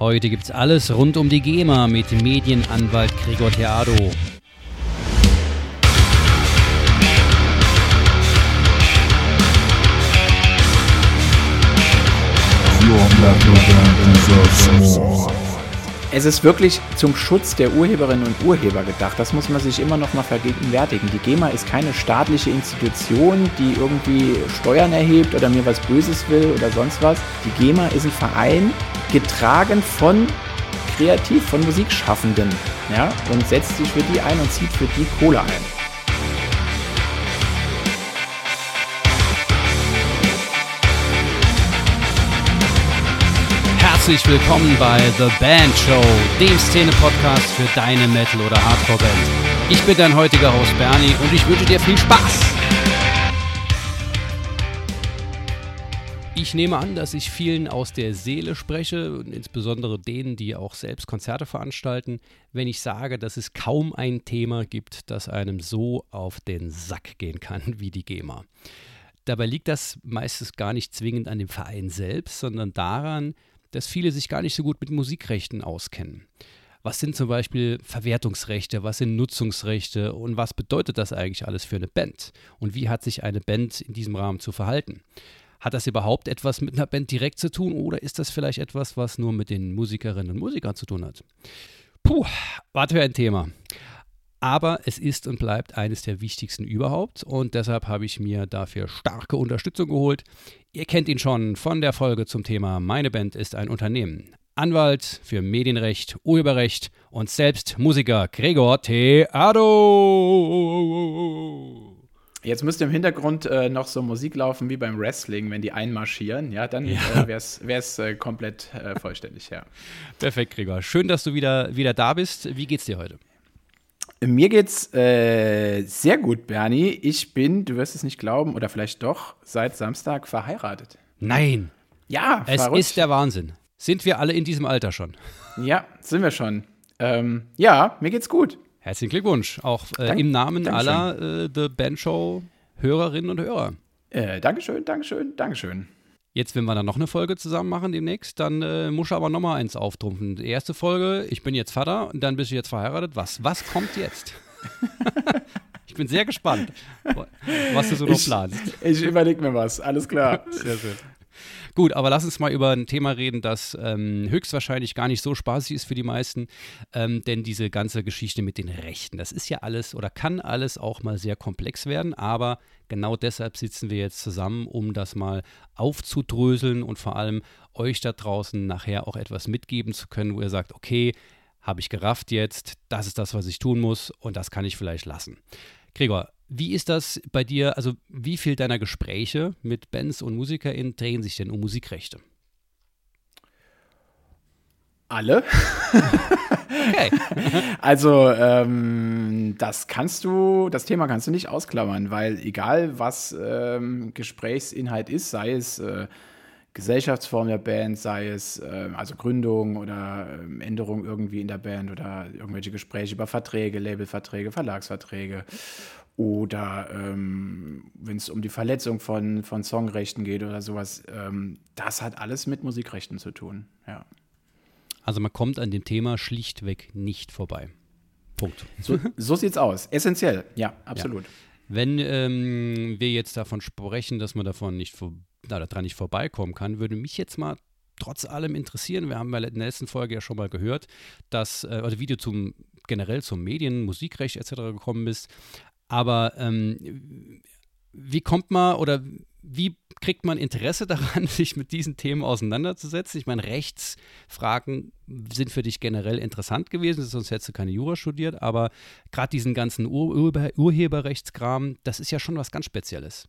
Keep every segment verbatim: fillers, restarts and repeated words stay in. Heute gibt's alles rund um die GEMA mit Medienanwalt Gregor Theado. Es ist wirklich zum Schutz der Urheberinnen und Urheber gedacht. Das muss man sich immer noch mal vergegenwärtigen. Die GEMA ist keine staatliche Institution, die irgendwie Steuern erhebt oder mir was Böses will oder sonst was. Die GEMA ist ein Verein, getragen von Kreativ, von Musikschaffenden, ja, und setzt sich für die ein und zieht für die Kohle ein. Herzlich willkommen bei The Band Show, dem Szene-Podcast für deine Metal- oder Hardcore-Band. Ich bin dein heutiger Host Bernie und ich wünsche dir viel Spaß. Ich nehme an, dass ich vielen aus der Seele spreche und insbesondere denen, die auch selbst Konzerte veranstalten, wenn ich sage, dass es kaum ein Thema gibt, das einem so auf den Sack gehen kann wie die GEMA. Dabei liegt das meistens gar nicht zwingend an dem Verein selbst, sondern daran, dass viele sich gar nicht so gut mit Musikrechten auskennen. Was sind zum Beispiel Verwertungsrechte, was sind Nutzungsrechte und was bedeutet das eigentlich alles für eine Band? Und wie hat sich eine Band in diesem Rahmen zu verhalten? Hat das überhaupt etwas mit einer Band direkt zu tun oder ist das vielleicht etwas, was nur mit den Musikerinnen und Musikern zu tun hat? Puh, was für ein Thema. Aber es ist und bleibt eines der wichtigsten überhaupt und deshalb habe ich mir dafür starke Unterstützung geholt. Ihr kennt ihn schon von der Folge zum Thema Meine Band ist ein Unternehmen. Anwalt für Medienrecht, Urheberrecht und selbst Musiker Gregor Theado. Jetzt müsste im Hintergrund äh, noch so Musik laufen wie beim Wrestling, wenn die einmarschieren. Ja, dann ja. äh, wäre es äh, komplett äh, vollständig, ja. Perfekt, Gregor. Schön, dass du wieder, wieder da bist. Wie geht's dir heute? Mir geht's äh, sehr gut, Bernie. Ich bin, du wirst es nicht glauben, oder vielleicht doch, seit Samstag verheiratet. Nein! Ja, es verrückt. Ist der Wahnsinn. Sind wir alle in diesem Alter schon? Ja, sind wir schon. Ähm, ja, mir geht's gut. Herzlichen Glückwunsch, auch äh, Dank, im Namen Dankeschön. aller äh, The Band Show Hörerinnen und Hörer. Äh, Dankeschön, Dankeschön, Dankeschön. Jetzt, wenn wir dann noch eine Folge zusammen machen demnächst, dann äh, muss ich aber nochmal eins auftrumpfen. Die erste Folge, ich bin jetzt Vater und dann bist du jetzt verheiratet. Was, was kommt jetzt? Ich bin sehr gespannt, was du so noch ich, planst. Ich überlege mir was, alles klar. Sehr schön. Gut, aber lass uns mal über ein Thema reden, das ähm, höchstwahrscheinlich gar nicht so spaßig ist für die meisten, ähm, denn diese ganze Geschichte mit den Rechten, das ist ja alles oder kann alles auch mal sehr komplex werden, aber genau deshalb sitzen wir jetzt zusammen, um das mal aufzudröseln und vor allem euch da draußen nachher auch etwas mitgeben zu können, wo ihr sagt, okay, habe ich gerafft jetzt, das ist das, was ich tun muss und das kann ich vielleicht lassen. Gregor, wie ist das bei dir, also wie viel deiner Gespräche mit Bands und MusikerInnen drehen sich denn um Musikrechte? Alle. Okay. Also ähm, das kannst du, das Thema kannst du nicht ausklammern, weil egal was ähm, Gesprächsinhalt ist, sei es äh, Gesellschaftsform der Band, sei es äh, also Gründung oder äh, Änderung irgendwie in der Band oder irgendwelche Gespräche über Verträge, Labelverträge, Verlagsverträge oder ähm, wenn es um die Verletzung von, von Songrechten geht oder sowas, ähm, das hat alles mit Musikrechten zu tun, ja. Also man kommt an dem Thema schlichtweg nicht vorbei. Punkt. So, so sieht's aus. Essentiell, ja, absolut. Ja. Wenn ähm, wir jetzt davon sprechen, dass man davon nicht vor, na, daran nicht vorbeikommen kann, würde mich jetzt mal trotz allem interessieren, wir haben in der letzten Folge ja schon mal gehört, dass, äh, also wie du zum, generell zum Medien, Musikrecht et cetera gekommen bist, aber ähm, wie kommt man oder wie kriegt man Interesse daran, sich mit diesen Themen auseinanderzusetzen? Ich meine, Rechtsfragen sind für dich generell interessant gewesen, sonst hättest du keine Jura studiert, aber gerade diesen ganzen Ur- Ur- Urheberrechtskram, das ist ja schon was ganz Spezielles.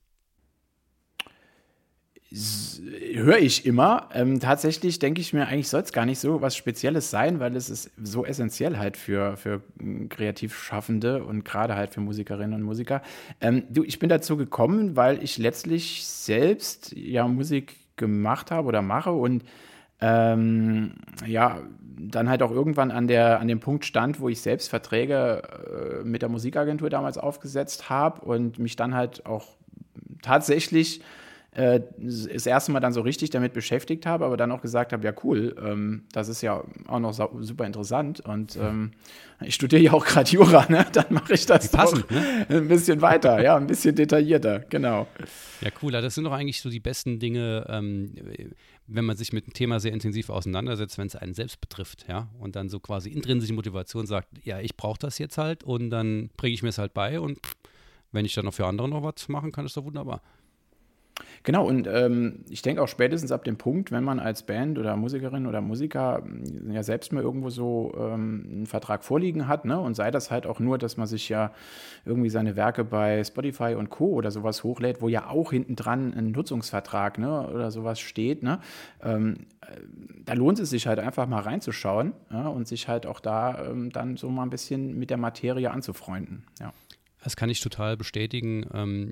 S- höre ich immer. Ähm, tatsächlich denke ich mir, eigentlich soll es gar nicht so was Spezielles sein, weil es ist so essentiell halt für, für Kreativschaffende und gerade halt für Musikerinnen und Musiker. Ähm, du, ich bin dazu gekommen, weil ich letztlich selbst ja Musik gemacht habe oder mache und ähm, ja, dann halt auch irgendwann an, der, an dem Punkt stand, wo ich selbst Verträge äh, mit der Musikagentur damals aufgesetzt habe und mich dann halt auch tatsächlich äh, das erste Mal dann so richtig damit beschäftigt habe, aber dann auch gesagt habe, ja cool, ähm, das ist ja auch noch sa- super interessant und ähm, ich studiere ja auch gerade Jura, ne? Dann mache ich das passend, ne? Ein bisschen weiter, ja, ein bisschen detaillierter, genau. Ja, cool, das sind doch eigentlich so die besten Dinge, ähm, wenn man sich mit einem Thema sehr intensiv auseinandersetzt, wenn es einen selbst betrifft, ja, und dann so quasi intrinsische Motivation sagt, ja, ich brauche das jetzt halt und dann bringe ich mir es halt bei und wenn ich dann noch für andere noch was machen kann, ist doch wunderbar. Genau, und ähm, ich denke auch spätestens ab dem Punkt, wenn man als Band oder Musikerin oder Musiker ja selbst mal irgendwo so ähm, einen Vertrag vorliegen hat, ne? Und sei das halt auch nur, dass man sich ja irgendwie seine Werke bei Spotify und Co. oder sowas hochlädt, wo ja auch hinten dran ein Nutzungsvertrag, ne? Oder sowas steht, ne? Ähm, da lohnt es sich halt einfach mal reinzuschauen, ja? Und sich halt auch da ähm, dann so mal ein bisschen mit der Materie anzufreunden, ja. Das kann ich total bestätigen. Ähm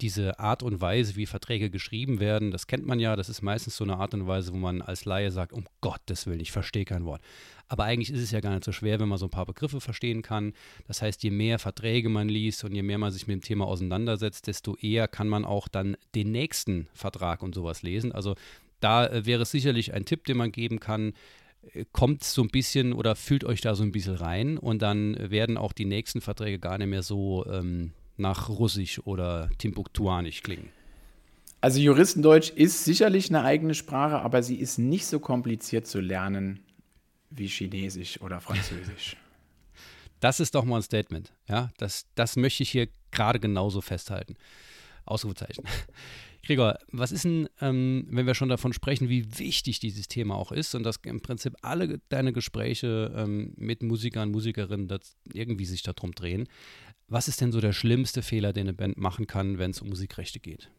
Diese Art und Weise, wie Verträge geschrieben werden, das kennt man ja, das ist meistens so eine Art und Weise, wo man als Laie sagt, um Gottes Willen, ich verstehe kein Wort. Aber eigentlich ist es ja gar nicht so schwer, wenn man so ein paar Begriffe verstehen kann. Das heißt, je mehr Verträge man liest und je mehr man sich mit dem Thema auseinandersetzt, desto eher kann man auch dann den nächsten Vertrag und sowas lesen. Also da äh, wäre es sicherlich ein Tipp, den man geben kann, äh, kommt so ein bisschen oder fühlt euch da so ein bisschen rein und dann werden auch die nächsten Verträge gar nicht mehr so ähm, nach Russisch oder Timbuktuanisch klingen. Also Juristendeutsch ist sicherlich eine eigene Sprache, aber sie ist nicht so kompliziert zu lernen wie Chinesisch oder Französisch. Das ist doch mal ein Statement. Ja, das, das möchte ich hier gerade genauso festhalten. Ausrufezeichen. Gregor, was ist denn, ähm, wenn wir schon davon sprechen, wie wichtig dieses Thema auch ist und dass im Prinzip alle deine Gespräche ähm, mit Musikern, Musikerinnen das irgendwie sich darum drehen, was ist denn so der schlimmste Fehler, den eine Band machen kann, wenn es um Musikrechte geht?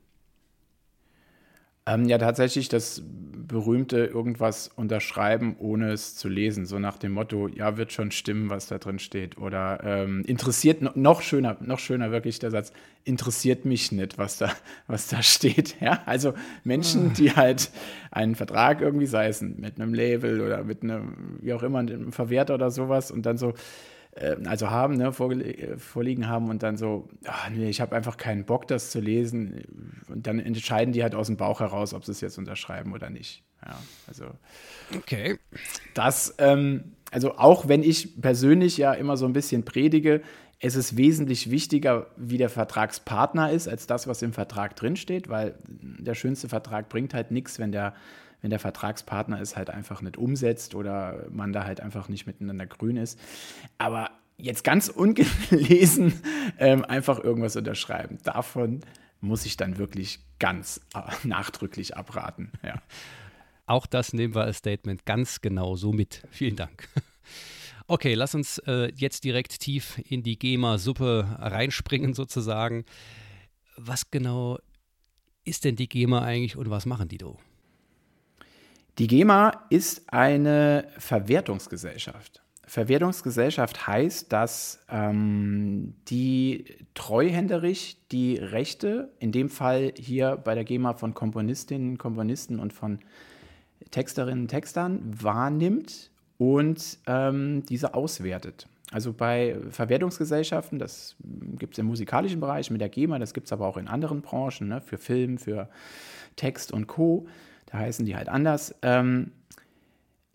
Ähm, ja, tatsächlich das berühmte irgendwas unterschreiben, ohne es zu lesen. So nach dem Motto, ja, wird schon stimmen, was da drin steht. Oder ähm, interessiert, no, noch schöner, noch schöner wirklich der Satz, interessiert mich nicht, was da, was da steht. Ja? Also Menschen, oh. die halt einen Vertrag irgendwie, sei es mit einem Label oder mit einem, wie auch immer, einem Verwerter oder sowas und dann so, also haben, ne, vorge- vorliegen haben und dann so, ach nee, ich habe einfach keinen Bock, das zu lesen. Und dann entscheiden die halt aus dem Bauch heraus, ob sie es jetzt unterschreiben oder nicht. Ja, also okay. Das, ähm, also auch wenn ich persönlich ja immer so ein bisschen predige, es ist wesentlich wichtiger, wie der Vertragspartner ist, als das, was im Vertrag drinsteht, weil der schönste Vertrag bringt halt nichts, wenn der wenn der Vertragspartner es halt einfach nicht umsetzt oder man da halt einfach nicht miteinander grün ist. Aber jetzt ganz ungelesen ähm, einfach irgendwas unterschreiben. Davon muss ich dann wirklich ganz nachdrücklich abraten. Ja. Auch das nehmen wir als Statement ganz genau so mit. Vielen Dank. Okay, lass uns äh, jetzt direkt tief in die GEMA-Suppe reinspringen sozusagen. Was genau ist denn die GEMA eigentlich und was machen die da? Die GEMA ist eine Verwertungsgesellschaft. Verwertungsgesellschaft heißt, dass ähm, die treuhänderisch die Rechte, in dem Fall hier bei der GEMA von Komponistinnen, Komponisten und von Texterinnen und Textern, wahrnimmt und ähm, diese auswertet. Also bei Verwertungsgesellschaften, das gibt es im musikalischen Bereich mit der GEMA, das gibt es aber auch in anderen Branchen, ne, für Film, für Text und Co., heißen die halt anders. Ähm,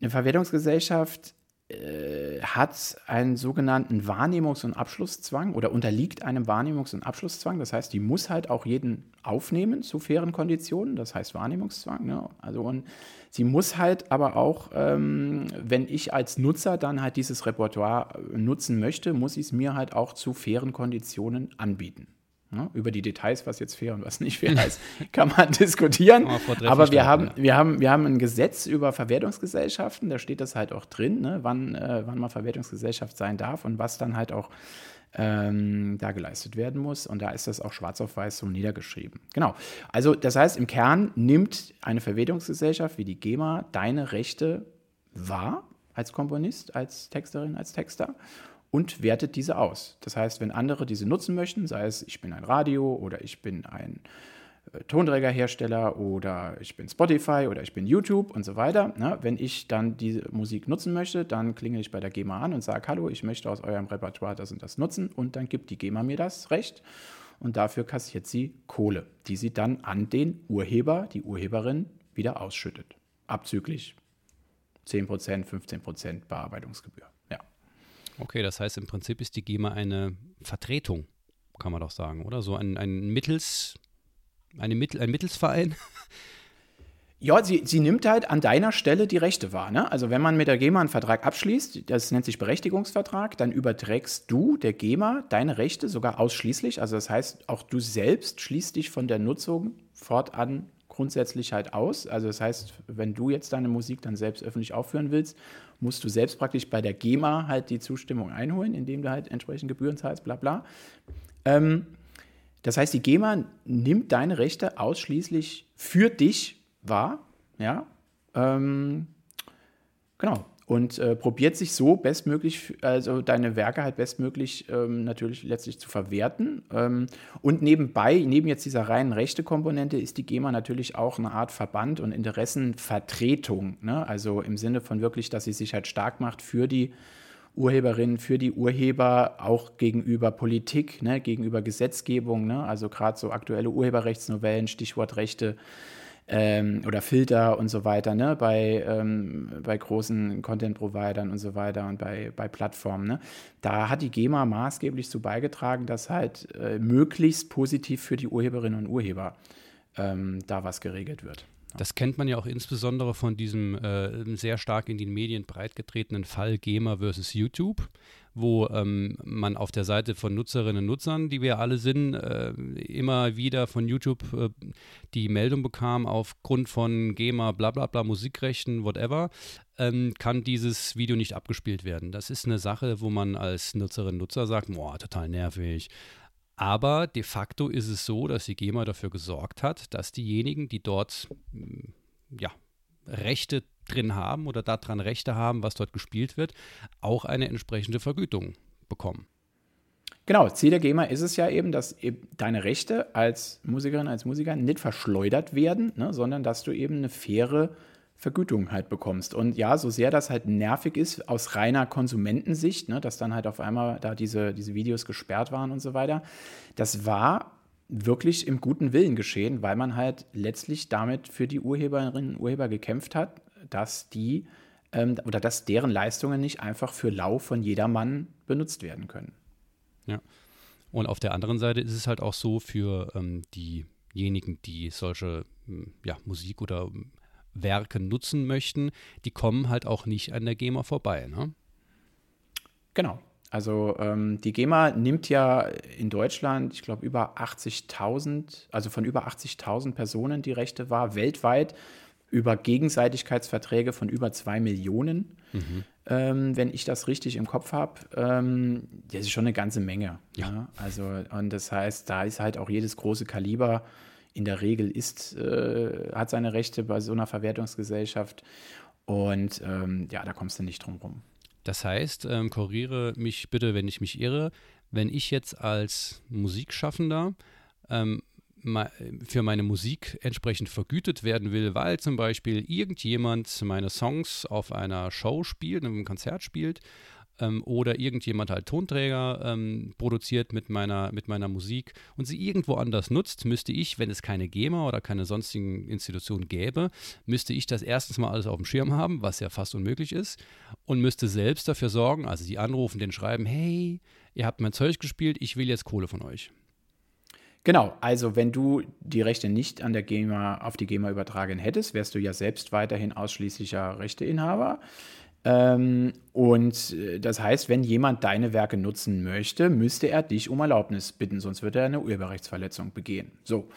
eine Verwertungsgesellschaft äh, hat einen sogenannten Wahrnehmungs- und Abschlusszwang oder unterliegt einem Wahrnehmungs- und Abschlusszwang. Das heißt, die muss halt auch jeden aufnehmen zu fairen Konditionen. Das heißt Wahrnehmungszwang. Ne? Also und sie muss halt aber auch, ähm, wenn ich als Nutzer dann halt dieses Repertoire nutzen möchte, muss ich es mir halt auch zu fairen Konditionen anbieten. Ja, über die Details, was jetzt fair und was nicht fair ist, kann man diskutieren. Oh, aber wir haben, wir, haben, wir haben ein Gesetz über Verwertungsgesellschaften, da steht das halt auch drin, ne, wann, äh, wann man Verwertungsgesellschaft sein darf und was dann halt auch ähm, da geleistet werden muss. Und da ist das auch schwarz auf weiß so niedergeschrieben. Genau. Also das heißt, im Kern nimmt eine Verwertungsgesellschaft wie die GEMA deine Rechte wahr als Komponist, als Texterin, als Texter. Und wertet diese aus. Das heißt, wenn andere diese nutzen möchten, sei es ich bin ein Radio oder ich bin ein äh, Tonträgerhersteller oder ich bin Spotify oder ich bin YouTube und so weiter. Ne? Wenn ich dann diese Musik nutzen möchte, dann klingel ich bei der GEMA an und sage, hallo, ich möchte aus eurem Repertoire das und das nutzen. Und dann gibt die GEMA mir das Recht. und dafür kassiert sie Kohle, die sie dann an den Urheber, die Urheberin wieder ausschüttet. Abzüglich zehn Prozent, fünfzehn Prozent Bearbeitungsgebühr. Ja. Okay, das heißt im Prinzip ist die GEMA eine Vertretung, kann man doch sagen, oder? So ein, ein, Mittels, eine Mittel, ein Mittelsverein. Ja, sie, sie nimmt halt an deiner Stelle die Rechte wahr. Ne? Also wenn man mit der GEMA einen Vertrag abschließt, das nennt sich Berechtigungsvertrag, dann überträgst du der GEMA deine Rechte sogar ausschließlich. Also das heißt, auch du selbst schließt dich von der Nutzung fortan grundsätzlich halt aus. Also das heißt, wenn du jetzt deine Musik dann selbst öffentlich aufführen willst, musst du selbst praktisch bei der GEMA halt die Zustimmung einholen, indem du halt entsprechend Gebühren zahlst, bla bla. Ähm, das heißt, die GEMA nimmt deine Rechte ausschließlich für dich war, ja, ähm, genau, und äh, probiert sich so bestmöglich, also deine Werke halt bestmöglich ähm, natürlich letztlich zu verwerten ähm, und nebenbei, neben jetzt dieser reinen Rechte-Komponente ist die GEMA natürlich auch eine Art Verband und Interessenvertretung, ne? Also im Sinne von wirklich, dass sie sich halt stark macht für die Urheberinnen, für die Urheber, auch gegenüber Politik, ne? Gegenüber Gesetzgebung, ne? Also gerade so aktuelle Urheberrechtsnovellen, Stichwort Rechte, Ähm, oder Filter und so weiter, ne, bei, ähm, bei großen Content-Providern und so weiter und bei, bei Plattformen, ne, da hat die GEMA maßgeblich zu beigetragen, dass halt äh, möglichst positiv für die Urheberinnen und Urheber ähm, da was geregelt wird. Das kennt man ja auch insbesondere von diesem äh, sehr stark in den Medien breitgetretenen Fall GEMA versus YouTube, wo ähm, man auf der Seite von Nutzerinnen und Nutzern, die wir alle sind, äh, immer wieder von YouTube äh, die Meldung bekam, aufgrund von GEMA, bla bla bla, Musikrechten, whatever, ähm, kann dieses Video nicht abgespielt werden. Das ist eine Sache, wo man als Nutzerin und Nutzer sagt, boah, total nervig. Aber de facto ist es so, dass die GEMA dafür gesorgt hat, dass diejenigen, die dort ja, Rechte drin haben oder daran Rechte haben, was dort gespielt wird, auch eine entsprechende Vergütung bekommen. Genau, Ziel der GEMA ist es ja eben, dass eben deine Rechte als Musikerin, als Musiker nicht verschleudert werden, ne, sondern dass du eben eine faire Vergütung halt bekommst. Und ja, so sehr das halt nervig ist aus reiner Konsumentensicht, ne, dass dann halt auf einmal da diese, diese Videos gesperrt waren und so weiter, das war wirklich im guten Willen geschehen, weil man halt letztlich damit für die Urheberinnen und Urheber gekämpft hat, dass die ähm, oder dass deren Leistungen nicht einfach für lau von jedermann benutzt werden können. Ja, und auf der anderen Seite ist es halt auch so für ähm, diejenigen, die solche ja, Musik oder Werke nutzen möchten, die kommen halt auch nicht an der GEMA vorbei, ne? Genau. Also ähm, die GEMA nimmt ja in Deutschland, ich glaube, über achtzigtausend, also von über achtzigtausend Personen die Rechte wahr, weltweit über Gegenseitigkeitsverträge von über zwei Millionen, mhm. ähm, wenn ich das richtig im Kopf habe. Ähm, das ist schon eine ganze Menge. Ja. Ne? Also, und das heißt, da ist halt auch jedes große Kaliber in der Regel ist, äh, hat seine Rechte bei so einer Verwertungsgesellschaft und ähm, ja, da kommst du nicht drum rum. Das heißt, ähm, korrigiere mich bitte, wenn ich mich irre, wenn ich jetzt als Musikschaffender ähm, ma- für meine Musik entsprechend vergütet werden will, weil zum Beispiel irgendjemand meine Songs auf einer Show spielt, einem Konzert spielt ähm, oder irgendjemand halt Tonträger ähm, produziert mit meiner, mit meiner Musik und sie irgendwo anders nutzt, müsste ich, wenn es keine GEMA oder keine sonstigen Institutionen gäbe, müsste ich das erstens mal alles auf dem Schirm haben, was ja fast unmöglich ist, und müsste selbst dafür sorgen, also die anrufen, denen schreiben, hey, ihr habt mein Zeug gespielt, ich will jetzt Kohle von euch. Genau, also wenn du die Rechte nicht an der GEMA, auf die GEMA übertragen hättest, wärst du ja selbst weiterhin ausschließlicher Rechteinhaber. Ähm, und das heißt, wenn jemand deine Werke nutzen möchte, müsste er dich um Erlaubnis bitten, sonst wird er eine Urheberrechtsverletzung begehen. So.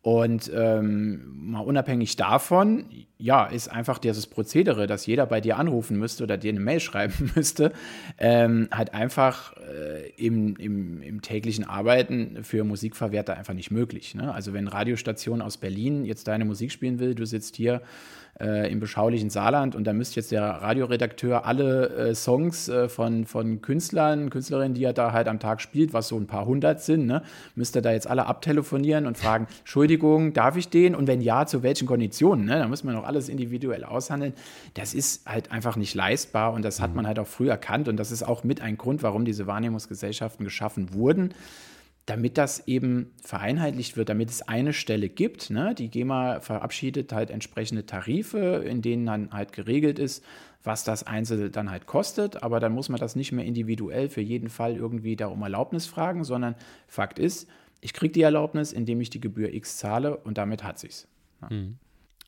Und ähm, mal unabhängig davon, ja, ist einfach dieses Prozedere, dass jeder bei dir anrufen müsste oder dir eine Mail schreiben müsste, ähm, halt einfach äh, im, im, im täglichen Arbeiten für Musikverwerter einfach nicht möglich. Ne? Also wenn Radiostation aus Berlin jetzt deine Musik spielen will, du sitzt hier äh, im beschaulichen Saarland und da müsste jetzt der Radioredakteur alle äh, Songs äh, von, von Künstlern, Künstlerinnen, die er da halt am Tag spielt, was so ein paar hundert sind, ne? Müsste er da jetzt alle abtelefonieren und fragen, Entschuldigung, darf ich den? Und wenn ja, zu welchen Konditionen? Ne? Da muss man noch alles individuell aushandeln. Das ist halt einfach nicht leistbar und das hat man halt auch früh erkannt und das ist auch mit ein Grund, warum diese Wahrnehmungsgesellschaften geschaffen wurden, damit das eben vereinheitlicht wird, damit es eine Stelle gibt. Ne? Die GEMA verabschiedet halt entsprechende Tarife, in denen dann halt geregelt ist, was das Einzelne dann halt kostet. Aber dann muss man das nicht mehr individuell für jeden Fall irgendwie da um Erlaubnis fragen, sondern Fakt ist, ich kriege die Erlaubnis, indem ich die Gebühr X zahle und damit hat sich's. Ja.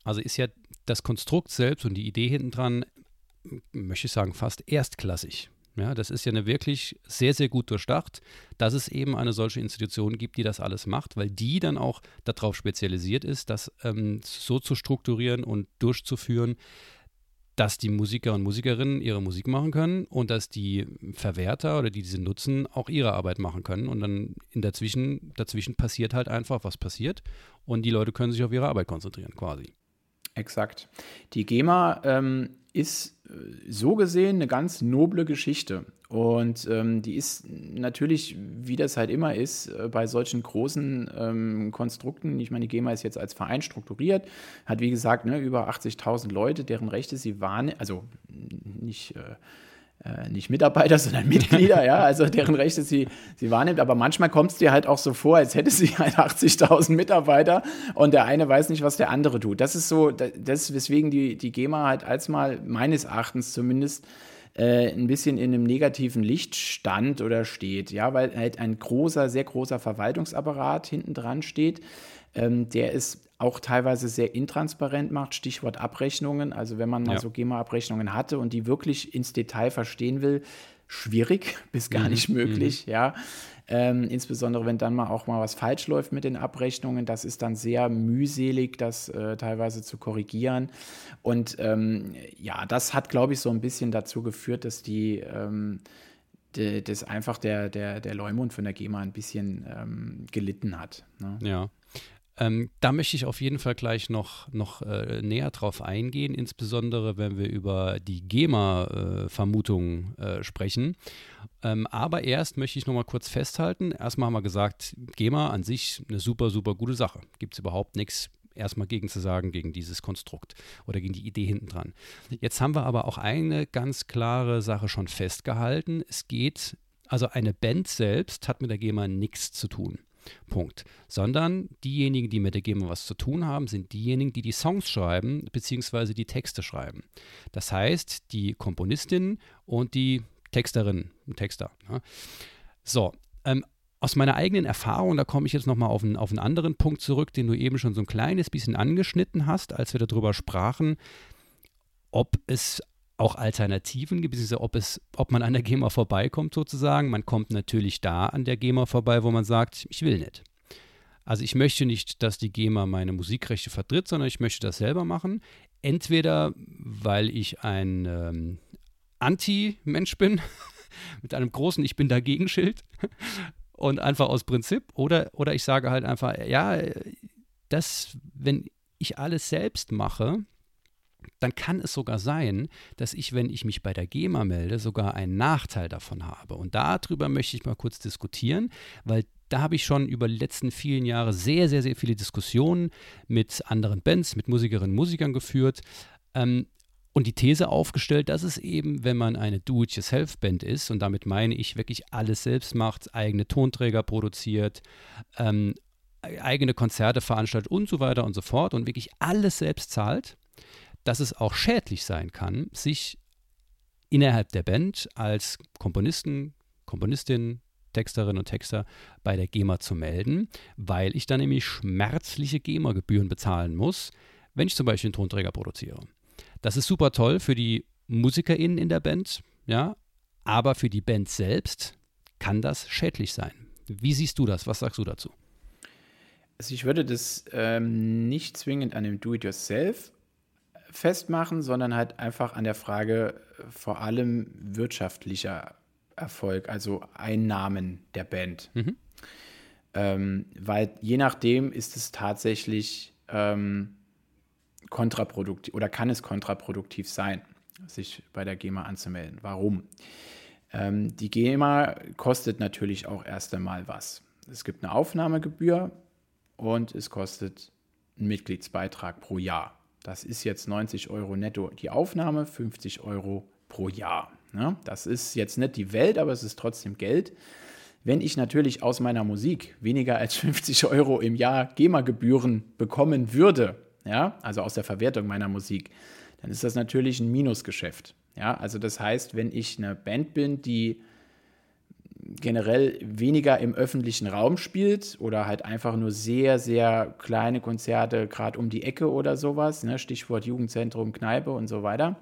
Also ist ja das Konstrukt selbst und die Idee hintendran, möchte ich sagen, fast erstklassig. Ja, das ist ja eine wirklich sehr, sehr gut durchdacht, dass es eben eine solche Institution gibt, die das alles macht, weil die dann auch darauf spezialisiert ist, das ähm, so zu strukturieren und durchzuführen, dass die Musiker und Musikerinnen ihre Musik machen können und dass die Verwerter oder die diese nutzen auch ihre Arbeit machen können. Und dann in dazwischen, dazwischen passiert halt einfach, was passiert und die Leute können sich auf ihre Arbeit konzentrieren quasi. Exakt. Die GEMA ähm, ist so gesehen eine ganz noble Geschichte und ähm, die ist natürlich, wie das halt immer ist, äh, bei solchen großen ähm, Konstrukten, ich meine, die GEMA ist jetzt als Verein strukturiert, hat wie gesagt ne, über achtzigtausend Leute, deren Rechte sie wahrnehmen, also nicht äh, Äh, nicht Mitarbeiter, sondern Mitglieder, ja, also deren Rechte sie, sie wahrnimmt. Aber manchmal kommt es dir halt auch so vor, als hätte sie halt achtzigtausend Mitarbeiter und der eine weiß nicht, was der andere tut. Das ist so, das, weswegen die, die GEMA halt als mal meines Erachtens zumindest äh, ein bisschen in einem negativen Licht stand oder steht, ja, weil halt ein großer, sehr großer Verwaltungsapparat hinten dran steht, ähm, der ist auch teilweise sehr intransparent macht, Stichwort Abrechnungen. Also wenn man mal ja. so GEMA-Abrechnungen hatte und die wirklich ins Detail verstehen will, schwierig bis gar mhm. nicht möglich. Mhm. Ja. Ähm, insbesondere wenn dann mal auch mal was falsch läuft mit den Abrechnungen, das ist dann sehr mühselig, das äh, teilweise zu korrigieren. Und ähm, ja, das hat, glaube ich, so ein bisschen dazu geführt, dass die ähm, de, das einfach der, der, der Leumund von der GEMA ein bisschen ähm, gelitten hat. Ne? Ja. Ähm, da möchte ich auf jeden Fall gleich noch, noch äh, näher drauf eingehen, insbesondere wenn wir über die GEMA-Vermutungen äh, äh, sprechen. Ähm, aber erst möchte ich noch mal kurz festhalten, erstmal haben wir gesagt, GEMA an sich eine super, super gute Sache. Gibt es überhaupt nichts erstmal gegen zu sagen, gegen dieses Konstrukt oder gegen die Idee hintendran. Jetzt haben wir aber auch eine ganz klare Sache schon festgehalten. Es geht, also eine Band selbst hat mit der GEMA nichts zu tun. Punkt. Sondern diejenigen, die mit der GEMA was zu tun haben, sind diejenigen, die die Songs schreiben, beziehungsweise die Texte schreiben. Das heißt, die Komponistinnen und die Texterinnen und Texter. Ja. So, ähm, aus meiner eigenen Erfahrung, da komme ich jetzt nochmal auf, auf einen anderen Punkt zurück, den du eben schon so ein kleines bisschen angeschnitten hast, als wir darüber sprachen, ob es auch Alternativen gibt, beziehungsweise ob, es, ob man an der GEMA vorbeikommt sozusagen. Man kommt natürlich da an der GEMA vorbei, wo man sagt, ich will nicht. Also ich möchte nicht, dass die GEMA meine Musikrechte vertritt, sondern ich möchte das selber machen. Entweder, weil ich ein ähm, Anti-Mensch bin, mit einem großen Ich-bin-dagegen-Schild und einfach aus Prinzip. Oder, oder ich sage halt einfach, ja, das, wenn ich alles selbst mache, dann kann es sogar sein, dass ich, wenn ich mich bei der GEMA melde, sogar einen Nachteil davon habe. Und darüber möchte ich mal kurz diskutieren, weil da habe ich schon über die letzten vielen Jahre sehr, sehr, sehr viele Diskussionen mit anderen Bands, mit Musikerinnen und Musikern geführt ähm, und die These aufgestellt, dass es eben, wenn man eine Do-it-yourself-Band ist, und damit meine ich wirklich alles selbst macht, eigene Tonträger produziert, ähm, eigene Konzerte veranstaltet und so weiter und so fort und wirklich alles selbst zahlt, dass es auch schädlich sein kann, sich innerhalb der Band als Komponisten, Komponistin, Texterin und Texter bei der GEMA zu melden, weil ich dann nämlich schmerzliche GEMA-Gebühren bezahlen muss, wenn ich zum Beispiel einen Tonträger produziere. Das ist super toll für die MusikerInnen in der Band, ja, aber für die Band selbst kann das schädlich sein. Wie siehst du das? Was sagst du dazu? Also ich würde das ähm, nicht zwingend an dem Do-it-yourself festmachen, sondern halt einfach an der Frage vor allem wirtschaftlicher Erfolg, also Einnahmen der Band. Mhm. Ähm, weil je nachdem ist es tatsächlich ähm, kontraproduktiv oder kann es kontraproduktiv sein, sich bei der GEMA anzumelden. Warum? Ähm, die GEMA kostet natürlich auch erst einmal was. Es gibt eine Aufnahmegebühr und es kostet einen Mitgliedsbeitrag pro Jahr. Das ist jetzt neunzig Euro netto die Aufnahme, fünfzig Euro pro Jahr. Ne? Das ist jetzt nicht die Welt, aber es ist trotzdem Geld. Wenn ich natürlich aus meiner Musik weniger als fünfzig Euro im Jahr GEMA-Gebühren bekommen würde, ja, also aus der Verwertung meiner Musik, dann ist das natürlich ein Minusgeschäft. Ja, also das heißt, wenn ich eine Band bin, die generell weniger im öffentlichen Raum spielt oder halt einfach nur sehr, sehr kleine Konzerte, gerade um die Ecke oder sowas, ne, Stichwort Jugendzentrum, Kneipe und so weiter,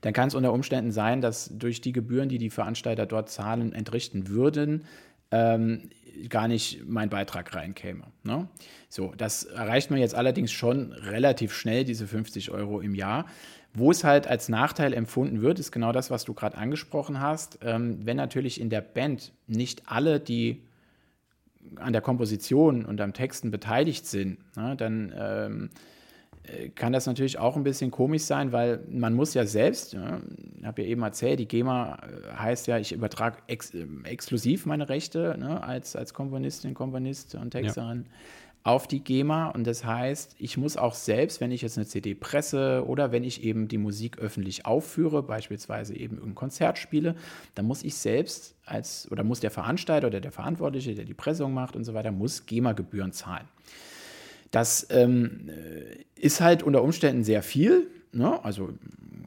dann kann es unter Umständen sein, dass durch die Gebühren, die die Veranstalter dort zahlen, entrichten würden, ähm, gar nicht mein Beitrag reinkäme. Ne? So, das erreicht man jetzt allerdings schon relativ schnell, diese fünfzig Euro im Jahr. Wo es halt als Nachteil empfunden wird, ist genau das, was du gerade angesprochen hast. Ähm, wenn natürlich in der Band nicht alle, die an der Komposition und am Texten beteiligt sind, ne, dann ähm, kann das natürlich auch ein bisschen komisch sein, weil man muss ja selbst, ich ja, habe ja eben erzählt, die GEMA heißt ja, ich übertrage ex, äh, exklusiv meine Rechte, ne, als, als Komponistin, Komponist und Texterin, ja, auf die GEMA. Und das heißt, ich muss auch selbst, wenn ich jetzt eine C D presse oder wenn ich eben die Musik öffentlich aufführe, beispielsweise eben irgendein Konzert spiele, dann muss ich selbst als, oder muss der Veranstalter oder der Verantwortliche, der die Pressung macht und so weiter, muss GEMA-Gebühren zahlen. Das ähm, ist halt unter Umständen sehr viel, ne? Also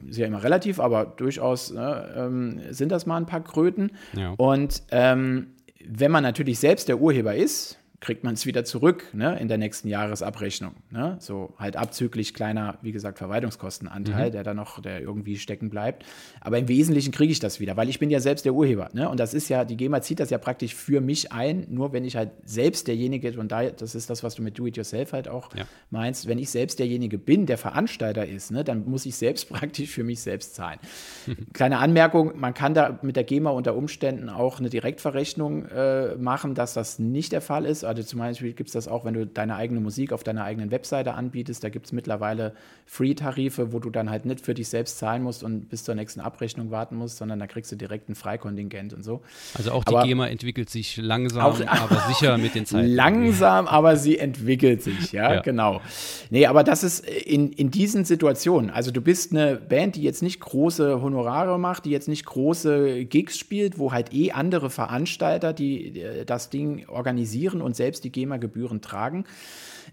ist ja immer relativ, aber durchaus ne, ähm, sind das mal ein paar Kröten. Ja. Und ähm, wenn man natürlich selbst der Urheber ist, kriegt man es wieder zurück, ne, in der nächsten Jahresabrechnung. Ne? So halt abzüglich kleiner, wie gesagt, Verwaltungskostenanteil, mhm. der da noch, der irgendwie stecken bleibt. Aber im Wesentlichen kriege ich das wieder, weil ich bin ja selbst der Urheber. Ne? Und das ist ja, die GEMA zieht das ja praktisch für mich ein, nur wenn ich halt selbst derjenige, und da, das ist das, was du mit Do-It-Yourself halt auch ja. meinst, wenn ich selbst derjenige bin, der Veranstalter ist, ne, dann muss ich selbst praktisch für mich selbst zahlen. Kleine Anmerkung, man kann da mit der GEMA unter Umständen auch eine Direktverrechnung äh, machen, dass das nicht der Fall ist. Also zum Beispiel gibt es das auch, wenn du deine eigene Musik auf deiner eigenen Webseite anbietest, da gibt es mittlerweile Free-Tarife, wo du dann halt nicht für dich selbst zahlen musst und bis zur nächsten Abrechnung warten musst, sondern da kriegst du direkt ein Freikontingent und so. Also auch die aber GEMA entwickelt sich langsam, auch, aber sicher mit den Zeiten. Langsam, aber sie entwickelt sich, ja, ja, genau. Nee, aber das ist in, in diesen Situationen, also du bist eine Band, die jetzt nicht große Honorare macht, die jetzt nicht große Gigs spielt, wo halt eh andere Veranstalter, die das Ding organisieren und selbst die GEMA-Gebühren tragen.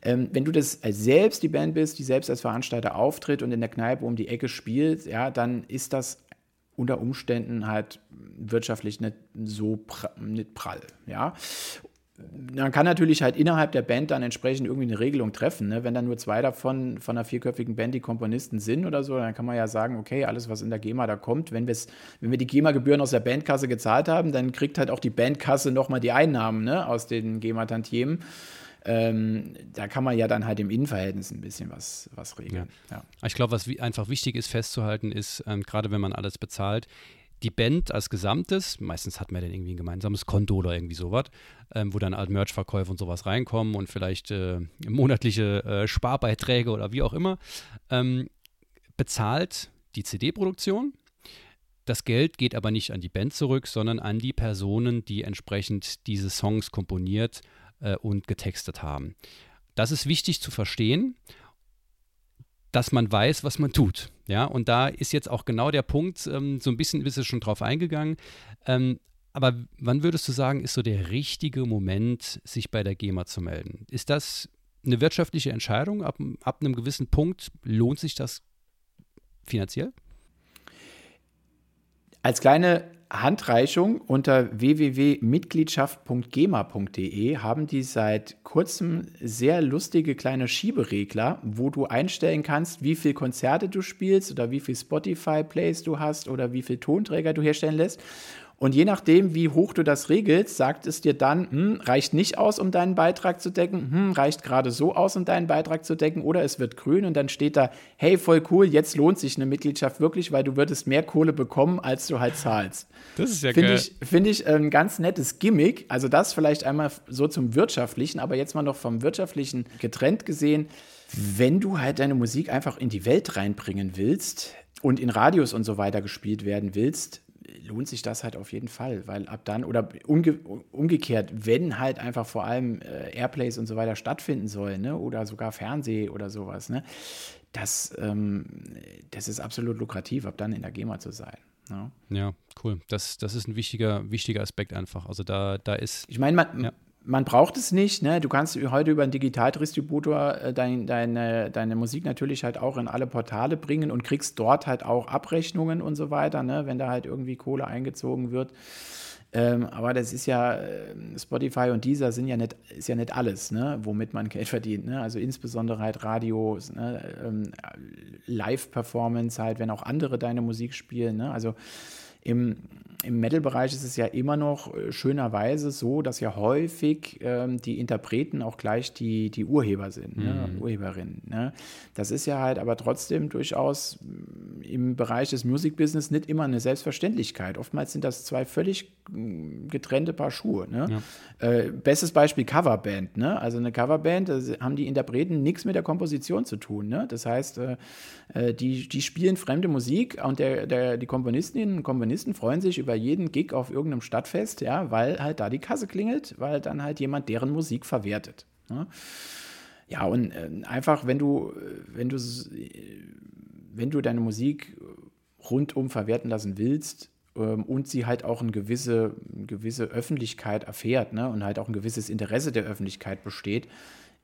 Ähm, wenn du das als selbst die Band bist, die selbst als Veranstalter auftritt und in der Kneipe um die Ecke spielt, ja, dann ist das unter Umständen halt wirtschaftlich nicht so pra- nicht prall, ja. Man kann natürlich halt innerhalb der Band dann entsprechend irgendwie eine Regelung treffen. Ne? Wenn dann nur zwei davon von einer vierköpfigen Band die Komponisten sind oder so, dann kann man ja sagen, okay, alles, was in der GEMA da kommt, wenn, wenn wir die GEMA-Gebühren aus der Bandkasse gezahlt haben, dann kriegt halt auch die Bandkasse nochmal die Einnahmen, ne, aus den GEMA-Tantiemen. Ähm, da kann man ja dann halt im Innenverhältnis ein bisschen was, was regeln. Ja. Ja. Ich glaube, was w- einfach wichtig ist festzuhalten ist, ähm, gerade wenn man alles bezahlt, die Band als Gesamtes, meistens hat man dann irgendwie ein gemeinsames Konto oder irgendwie sowas, ähm, wo dann halt Merch-Verkäufe und sowas reinkommen und vielleicht äh, monatliche äh, Sparbeiträge oder wie auch immer, ähm, bezahlt die C D-Produktion. Das Geld geht aber nicht an die Band zurück, sondern an die Personen, die entsprechend diese Songs komponiert äh, und getextet haben. Das ist wichtig zu verstehen, dass man weiß, was man tut. Ja, und da ist jetzt auch genau der Punkt, ähm, so ein bisschen bist du schon drauf eingegangen, ähm, aber wann würdest du sagen, ist so der richtige Moment, sich bei der GEMA zu melden? Ist das eine wirtschaftliche Entscheidung? Ab, ab einem gewissen Punkt lohnt sich das finanziell? Als kleine Handreichung unter w w w punkt mitgliedschaft punkt gema punkt de haben die seit kurzem sehr lustige kleine Schieberegler, wo du einstellen kannst, wie viele Konzerte du spielst oder wie viele Spotify-Plays du hast oder wie viele Tonträger du herstellen lässt. Und je nachdem, wie hoch du das regelst, sagt es dir dann, hm, reicht nicht aus, um deinen Beitrag zu decken, hm, reicht gerade so aus, um deinen Beitrag zu decken, oder es wird grün und dann steht da, hey, voll cool, jetzt lohnt sich eine Mitgliedschaft wirklich, weil du würdest mehr Kohle bekommen, als du halt zahlst. Das ist ja geil. Finde ich, find ich ein ganz nettes Gimmick. Also das vielleicht einmal so zum Wirtschaftlichen, aber jetzt mal noch vom Wirtschaftlichen getrennt gesehen. Wenn du halt deine Musik einfach in die Welt reinbringen willst und in Radios und so weiter gespielt werden willst, lohnt sich das halt auf jeden Fall, weil ab dann oder umge- umgekehrt, wenn halt einfach vor allem äh, Airplays und so weiter stattfinden sollen, ne, oder sogar Fernseh oder sowas, ne, das, ähm, das ist absolut lukrativ, ab dann in der GEMA zu sein. Ja, ja, cool. Das, das ist ein wichtiger, wichtiger Aspekt einfach. Also da, da ist. Ich meine, man, ja. man braucht es nicht, ne? Du kannst heute über einen Digitaldistributor äh, dein, deine, deine Musik natürlich halt auch in alle Portale bringen und kriegst dort halt auch Abrechnungen und so weiter, ne? Wenn da halt irgendwie Kohle eingezogen wird. Ähm, aber das ist ja, Spotify und Deezer sind ja nicht, ist ja nicht alles, ne, womit man Geld verdient, ne? Also insbesondere halt Radios, ne? ähm, Live-Performance halt, wenn auch andere deine Musik spielen, ne? Also im, im Metal-Bereich ist es ja immer noch schönerweise so, dass ja häufig ähm, die Interpreten auch gleich die, die Urheber sind, mhm. ne? Urheberinnen, ne? Das ist ja halt aber trotzdem durchaus im Bereich des Music-Business nicht immer eine Selbstverständlichkeit. Oftmals sind das zwei völlig getrennte Paar Schuhe. Ne? Ja. Äh, bestes Beispiel Coverband. Ne? Also eine Coverband, da haben die Interpreten nichts mit der Komposition zu tun. Ne? Das heißt, äh, die, die spielen fremde Musik und der, der, die Komponistinnen und Komponisten freuen sich über jeden Gig auf irgendeinem Stadtfest, ja, weil halt da die Kasse klingelt, weil dann halt jemand deren Musik verwertet. Ne? Ja, und äh, einfach, wenn du, wenn du äh, wenn du deine Musik rundum verwerten lassen willst ähm, und sie halt auch eine gewisse, eine gewisse Öffentlichkeit erfährt, ne, und halt auch ein gewisses Interesse der Öffentlichkeit besteht,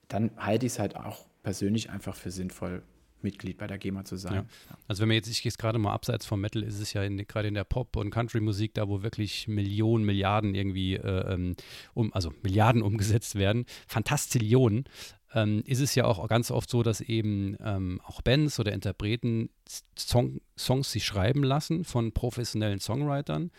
dann halte ich es halt auch persönlich einfach für sinnvoll, Mitglied bei der GEMA zu sein. Ja. Also wenn man jetzt, ich gehe es gerade mal abseits vom Metal, ist es ja in, gerade in der Pop- und Country-Musik da, wo wirklich Millionen, Milliarden irgendwie, äh, um, also Milliarden umgesetzt werden, Fantastillionen, Ähm, ist es ja auch ganz oft so, dass eben ähm, auch Bands oder Interpreten Song, Songs sich schreiben lassen von professionellen Songwritern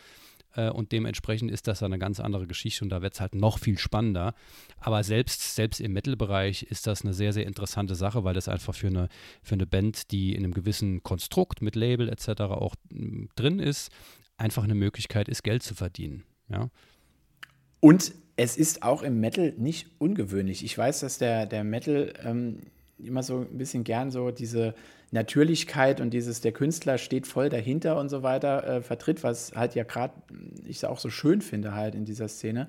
äh, und dementsprechend ist das dann eine ganz andere Geschichte und da wird es halt noch viel spannender. Aber selbst, selbst im Metal-Bereich ist das eine sehr, sehr interessante Sache, weil das einfach für eine, für eine Band, die in einem gewissen Konstrukt mit Label et cetera auch m, drin ist, einfach eine Möglichkeit ist, Geld zu verdienen. Ja? Und es ist auch im Metal nicht ungewöhnlich. Ich weiß, dass der, der Metal ähm, immer so ein bisschen gern so diese Natürlichkeit und dieses, der Künstler steht voll dahinter und so weiter äh, vertritt, was halt ja gerade ich auch so schön finde halt in dieser Szene.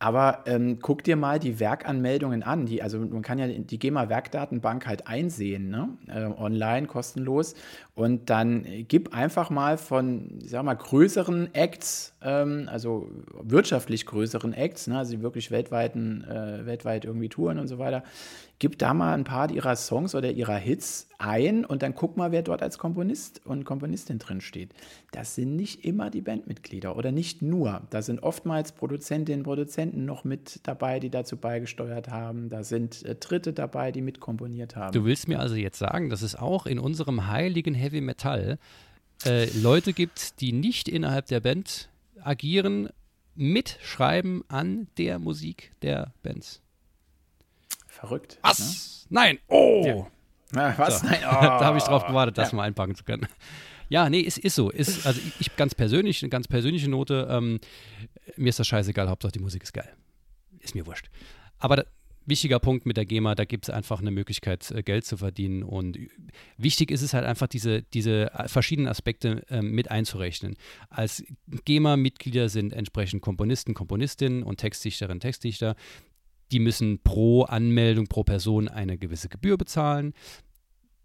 Aber ähm, guck dir mal die Werkanmeldungen an. Die, also man kann ja die GEMA-Werkdatenbank halt einsehen, ne? äh, online, kostenlos. Und dann gib einfach mal von, ich sag mal, größeren Acts, ähm, also wirtschaftlich größeren Acts, ne? Also die wirklich weltweiten, äh, weltweit irgendwie Touren und so weiter, gib da mal ein paar ihrer Songs oder ihrer Hits ein und dann guck mal, wer dort als Komponist und Komponistin drin steht. Das sind nicht immer die Bandmitglieder oder nicht nur. Da sind oftmals Produzentinnen und Produzenten noch mit dabei, die dazu beigesteuert haben. Da sind äh, Dritte dabei, die mitkomponiert haben. Du willst mir also jetzt sagen, dass es auch in unserem heiligen Heavy Metal äh, Leute gibt, die nicht innerhalb der Band agieren, mitschreiben an der Musik der Bands. Verrückt. Was? Ne? Nein. Oh. Ja. Na, was? So. Nein. Oh. Da habe ich drauf gewartet, das ja. mal einpacken zu können. Ja, nee, es ist, ist so. Ist, also ich, ich ganz persönlich, eine ganz persönliche Note, ähm, mir ist das scheißegal, Hauptsache die Musik ist geil. Ist mir wurscht. Aber da, wichtiger Punkt mit der GEMA, da gibt es einfach eine Möglichkeit, Geld zu verdienen und wichtig ist es halt einfach, diese, diese verschiedenen Aspekte ähm, mit einzurechnen. Als GEMA-Mitglieder sind entsprechend Komponisten, Komponistinnen und Textdichterinnen, Textdichter. Die müssen pro Anmeldung, pro Person eine gewisse Gebühr bezahlen.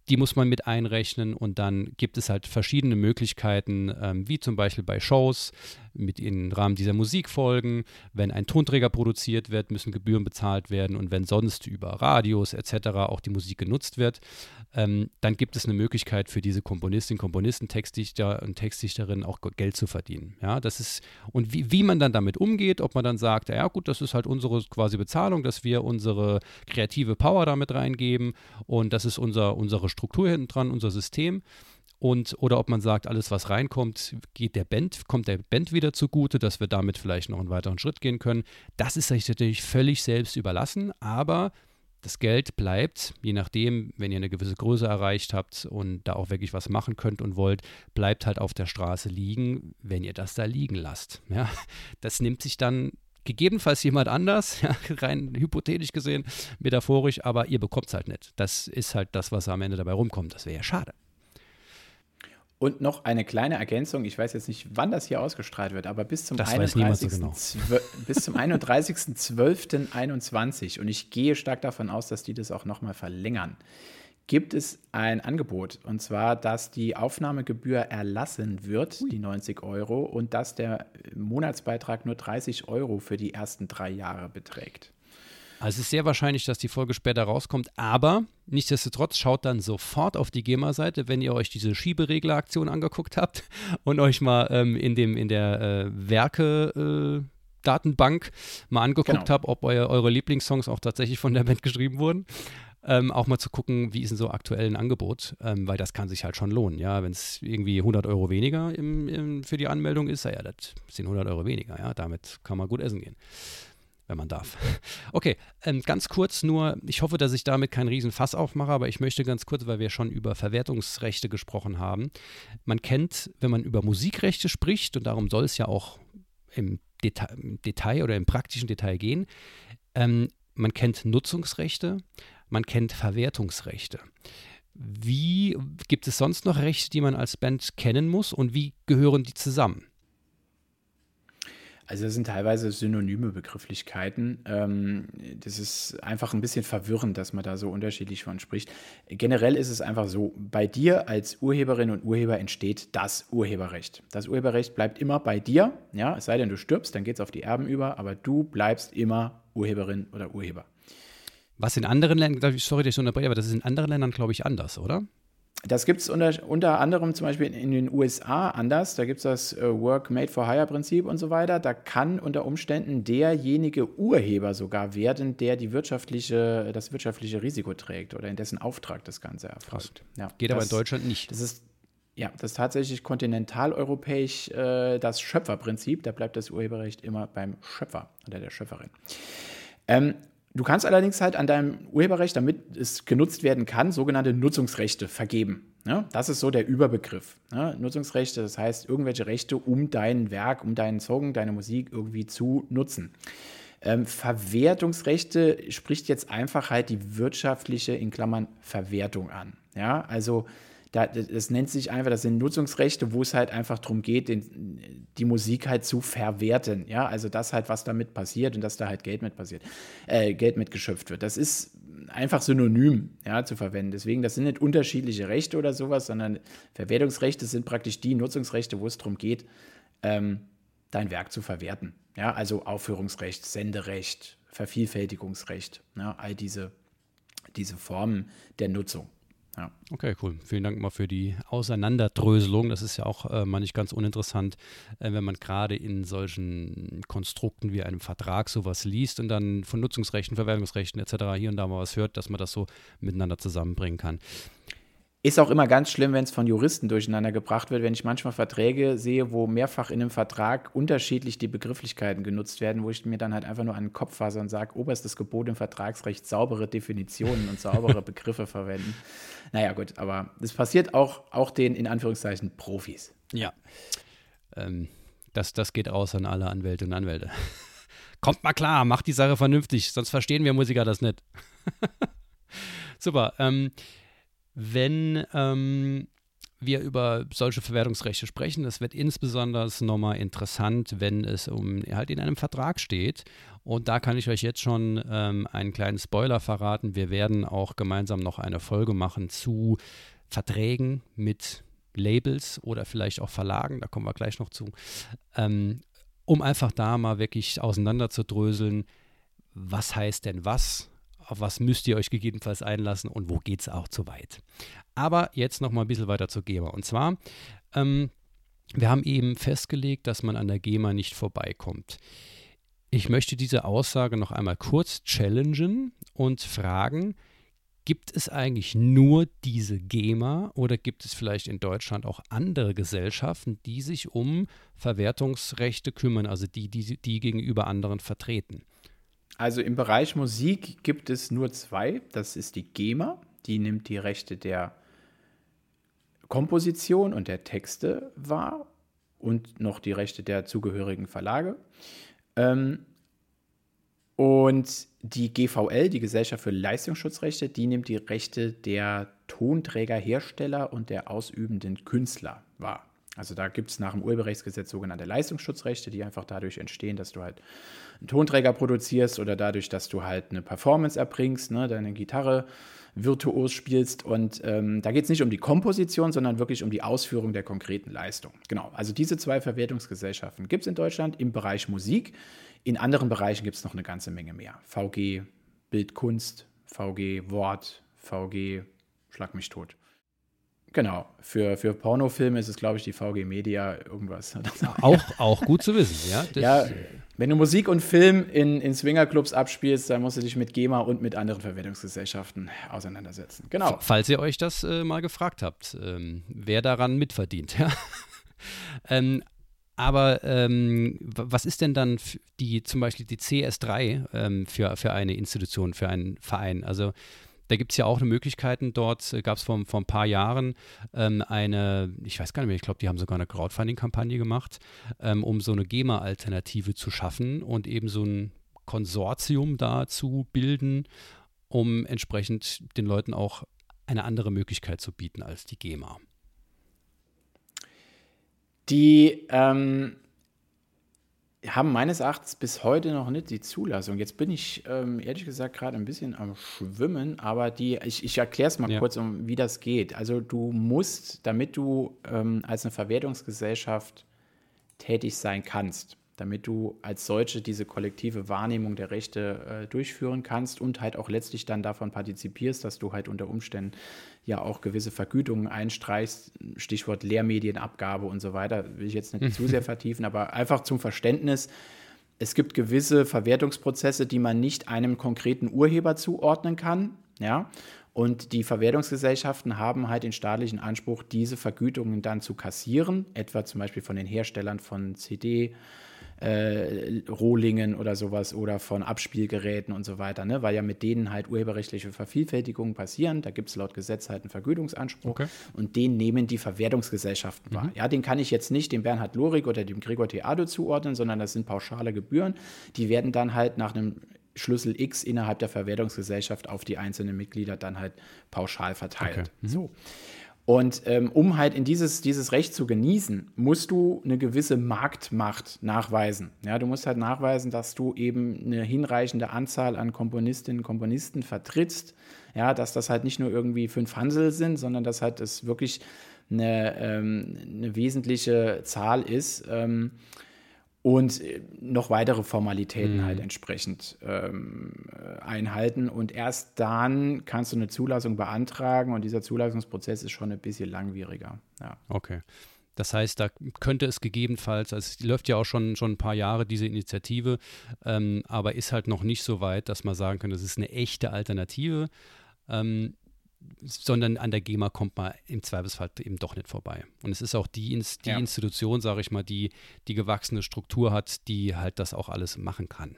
Die muss man mit einrechnen und dann gibt es halt verschiedene Möglichkeiten, ähm, wie zum Beispiel bei Shows, mit im Rahmen dieser Musikfolgen, wenn ein Tonträger produziert wird, müssen Gebühren bezahlt werden und wenn sonst über Radios et cetera auch die Musik genutzt wird, ähm, dann gibt es eine Möglichkeit für diese Komponistinnen, Komponisten, Textdichter und Textdichterinnen auch Geld zu verdienen. Ja, das ist, und wie, wie man dann damit umgeht, ob man dann sagt, ja gut, das ist halt unsere quasi Bezahlung, dass wir unsere kreative Power damit reingeben und das ist unser, unsere Struktur hinten dran, unser System und oder ob man sagt, alles was reinkommt, geht der Band, kommt der Band wieder zugute, dass wir damit vielleicht noch einen weiteren Schritt gehen können. Das ist natürlich völlig selbst überlassen, aber das Geld bleibt, je nachdem, wenn ihr eine gewisse Größe erreicht habt und da auch wirklich was machen könnt und wollt, bleibt halt auf der Straße liegen, wenn ihr das da liegen lasst. Ja, das nimmt sich dann gegebenenfalls jemand anders, ja, rein hypothetisch gesehen, metaphorisch, aber ihr bekommt es halt nicht. Das ist halt das, was am Ende dabei rumkommt. Das wäre ja schade. Und noch eine kleine Ergänzung. Ich weiß jetzt nicht, wann das hier ausgestrahlt wird, aber bis zum einunddreißigsten zwölften einundzwanzig. Und ich gehe stark davon aus, dass die das auch nochmal verlängern. gibt es ein Angebot, und zwar, dass die Aufnahmegebühr erlassen wird, Ui. die neunzig Euro, und dass der Monatsbeitrag nur dreißig Euro für die ersten drei Jahre beträgt. Also es ist sehr wahrscheinlich, dass die Folge später rauskommt, aber nichtsdestotrotz schaut dann sofort auf die GEMA-Seite, wenn ihr euch diese Schieberegler-Aktion angeguckt habt und euch mal ähm, in, dem, in der äh, Werke äh, Datenbank mal angeguckt genau. habt, ob euer, eure Lieblingssongs auch tatsächlich von der Band geschrieben wurden. Ähm, auch mal zu gucken, wie ist denn so aktuell ein Angebot, ähm, weil das kann sich halt schon lohnen, ja, wenn es irgendwie hundert Euro weniger im, im, für die Anmeldung ist, ja, das sind hundert Euro weniger, ja, damit kann man gut essen gehen, wenn man darf. Okay, ähm, ganz kurz nur, ich hoffe, dass ich damit keinen riesen Fass aufmache, aber ich möchte ganz kurz, weil wir schon über Verwertungsrechte gesprochen haben, man kennt, wenn man über Musikrechte spricht, und darum soll es ja auch im Deta- im Detail oder im praktischen Detail gehen, ähm, man kennt Nutzungsrechte, man kennt Verwertungsrechte. Wie gibt es sonst noch Rechte, die man als Band kennen muss, und wie gehören die zusammen? Also das sind teilweise synonyme Begrifflichkeiten. Das ist einfach ein bisschen verwirrend, dass man da so unterschiedlich von spricht. Generell ist es einfach so, bei dir als Urheberin und Urheber entsteht das Urheberrecht. Das Urheberrecht bleibt immer bei dir, ja, es sei denn, du stirbst, dann geht es auf die Erben über, aber du bleibst immer Urheberin oder Urheber. Was in anderen Ländern, sorry, dass ich unterbreche, aber das ist in anderen Ländern, glaube ich, anders, oder? Das gibt es unter, unter anderem zum Beispiel in, in den U S A anders. Da gibt es das äh, Work-Made-for-Hire-Prinzip und so weiter. Da kann unter Umständen derjenige Urheber sogar werden, der die wirtschaftliche, das wirtschaftliche Risiko trägt oder in dessen Auftrag das Ganze erfolgt. Ja, geht das, aber in Deutschland nicht. Das ist, ja, das ist tatsächlich kontinentaleuropäisch äh, das Schöpferprinzip. Da bleibt das Urheberrecht immer beim Schöpfer oder der Schöpferin. Ähm, Du kannst allerdings halt an deinem Urheberrecht, damit es genutzt werden kann, sogenannte Nutzungsrechte vergeben. Ja, das ist so der Überbegriff. Ja, Nutzungsrechte, das heißt irgendwelche Rechte, um dein Werk, um deinen Song, deine Musik irgendwie zu nutzen. Ähm, Verwertungsrechte spricht jetzt einfach halt die wirtschaftliche, in Klammern, Verwertung an. Ja, also da, das nennt sich einfach, das sind Nutzungsrechte, wo es halt einfach darum geht, den, die Musik halt zu verwerten, ja, also das halt, was damit passiert und dass da halt Geld mit passiert, äh, Geld mit geschöpft wird. Das ist einfach synonym, ja, zu verwenden. Deswegen, das sind nicht unterschiedliche Rechte oder sowas, sondern Verwertungsrechte sind praktisch die Nutzungsrechte, wo es darum geht, ähm, dein Werk zu verwerten, ja, also Aufführungsrecht, Senderecht, Vervielfältigungsrecht, ja, all diese, diese Formen der Nutzung. Ja. Okay, cool. Vielen Dank mal für die Auseinanderdröselung. Das ist ja auch äh, mal nicht ganz uninteressant, äh, wenn man gerade in solchen Konstrukten wie einem Vertrag sowas liest und dann von Nutzungsrechten, Verwertungsrechten et cetera hier und da mal was hört, dass man das so miteinander zusammenbringen kann. Ist auch immer ganz schlimm, wenn es von Juristen durcheinander gebracht wird, wenn ich manchmal Verträge sehe, wo mehrfach in einem Vertrag unterschiedlich die Begrifflichkeiten genutzt werden, wo ich mir dann halt einfach nur an den Kopf fasse und sage, oberstes Gebot im Vertragsrecht, saubere Definitionen und saubere Begriffe verwenden. Naja gut, aber das passiert auch, auch den, in Anführungszeichen, Profis. Ja, ähm, das, das geht raus an alle Anwälte und Anwälte. Kommt mal klar, macht die Sache vernünftig, sonst verstehen wir Musiker das nicht. Super, ähm, Wenn ähm, wir über solche Verwertungsrechte sprechen, das wird insbesondere nochmal interessant, wenn es um halt in einem Vertrag steht. Und da kann ich euch jetzt schon ähm, einen kleinen Spoiler verraten. Wir werden auch gemeinsam noch eine Folge machen zu Verträgen mit Labels oder vielleicht auch Verlagen. Da kommen wir gleich noch zu. Ähm, um einfach da mal wirklich auseinanderzudröseln, was heißt denn was? Auf was müsst ihr euch gegebenenfalls einlassen und wo geht es auch zu weit. Aber jetzt noch mal ein bisschen weiter zur GEMA. Und zwar, ähm, wir haben eben festgelegt, dass man an der GEMA nicht vorbeikommt. Ich möchte diese Aussage noch einmal kurz challengen und fragen, gibt es eigentlich nur diese GEMA oder gibt es vielleicht in Deutschland auch andere Gesellschaften, die sich um Verwertungsrechte kümmern, also die, die, die gegenüber anderen vertreten? Also im Bereich Musik gibt es nur zwei. Das ist die GEMA, die nimmt die Rechte der Komposition und der Texte wahr und noch die Rechte der zugehörigen Verlage. Und die G V L, die Gesellschaft für Leistungsschutzrechte, die nimmt die Rechte der Tonträgerhersteller und der ausübenden Künstler wahr. Also da gibt es nach dem Urheberrechtsgesetz sogenannte Leistungsschutzrechte, die einfach dadurch entstehen, dass du halt einen Tonträger produzierst oder dadurch, dass du halt eine Performance erbringst, ne, deine Gitarre virtuos spielst. Und ähm, da geht es nicht um die Komposition, sondern wirklich um die Ausführung der konkreten Leistung. Genau, also diese zwei Verwertungsgesellschaften gibt es in Deutschland im Bereich Musik. In anderen Bereichen gibt es noch eine ganze Menge mehr. V G Bildkunst, V G Wort, V G Schlag mich tot. Genau, für, für Pornofilme ist es, glaube ich, die V G Media irgendwas. Auch, auch gut zu wissen, ja. Das ja, wenn du Musik und Film in, in Swingerclubs abspielst, dann musst du dich mit GEMA und mit anderen Verwertungsgesellschaften auseinandersetzen. Genau. Falls ihr euch das äh, mal gefragt habt, ähm, wer daran mitverdient. Ja? ähm, aber ähm, was ist denn dann die, zum Beispiel die C S drei ähm, für, für eine Institution, für einen Verein? Also da gibt es ja auch eine Möglichkeiten. Dort äh, gab es vor, vor ein paar Jahren ähm, eine, ich weiß gar nicht mehr, ich glaube, die haben sogar eine Crowdfunding-Kampagne gemacht, ähm, um so eine GEMA-Alternative zu schaffen und eben so ein Konsortium da zu bilden, um entsprechend den Leuten auch eine andere Möglichkeit zu bieten als die GEMA. Die ähm haben meines Erachtens bis heute noch nicht die Zulassung. Jetzt bin ich ähm, ehrlich gesagt gerade ein bisschen am Schwimmen, aber die, ich, ich erkläre es mal ja. kurz, um, wie das geht. Also du musst, damit du ähm, als eine Verwertungsgesellschaft tätig sein kannst, damit du als solche diese kollektive Wahrnehmung der Rechte äh, durchführen kannst und halt auch letztlich dann davon partizipierst, dass du halt unter Umständen ja auch gewisse Vergütungen einstreichst, Stichwort Lehrmedienabgabe und so weiter, will ich jetzt nicht zu sehr vertiefen, aber einfach zum Verständnis, es gibt gewisse Verwertungsprozesse, die man nicht einem konkreten Urheber zuordnen kann, ja, und die Verwertungsgesellschaften haben halt den staatlichen Anspruch, diese Vergütungen dann zu kassieren, etwa zum Beispiel von den Herstellern von C D, Äh, Rohlingen oder sowas oder von Abspielgeräten und so weiter, ne? Weil ja mit denen halt urheberrechtliche Vervielfältigungen passieren. Da gibt es laut Gesetz halt einen Vergütungsanspruch, okay, und den nehmen die Verwertungsgesellschaften mhm. wahr. Ja, den kann ich jetzt nicht dem Bernhard Lorik oder dem Gregor Theado zuordnen, sondern das sind pauschale Gebühren. Die werden dann halt nach einem Schlüssel X innerhalb der Verwertungsgesellschaft auf die einzelnen Mitglieder dann halt pauschal verteilt. Okay. Mhm. So. Und ähm, um halt in dieses, dieses Recht zu genießen, musst du eine gewisse Marktmacht nachweisen. Ja, du musst halt nachweisen, dass du eben eine hinreichende Anzahl an Komponistinnen und Komponisten vertrittst. Ja, dass das halt nicht nur irgendwie fünf Hansel sind, sondern dass halt das wirklich eine, ähm, eine wesentliche Zahl ist. Ähm, Und noch weitere Formalitäten mhm. halt entsprechend ähm, einhalten. Und erst dann kannst du eine Zulassung beantragen. Und dieser Zulassungsprozess ist schon ein bisschen langwieriger. Ja. Okay. Das heißt, da könnte es gegebenenfalls, also es läuft ja auch schon, schon ein paar Jahre diese Initiative, ähm, aber ist halt noch nicht so weit, dass man sagen könnte, das ist eine echte Alternative. Ähm, sondern an der GEMA kommt man im Zweifelsfall eben doch nicht vorbei. Und es ist auch die, Inst- die ja. Institution, sage ich mal, die die gewachsene Struktur hat, die halt das auch alles machen kann.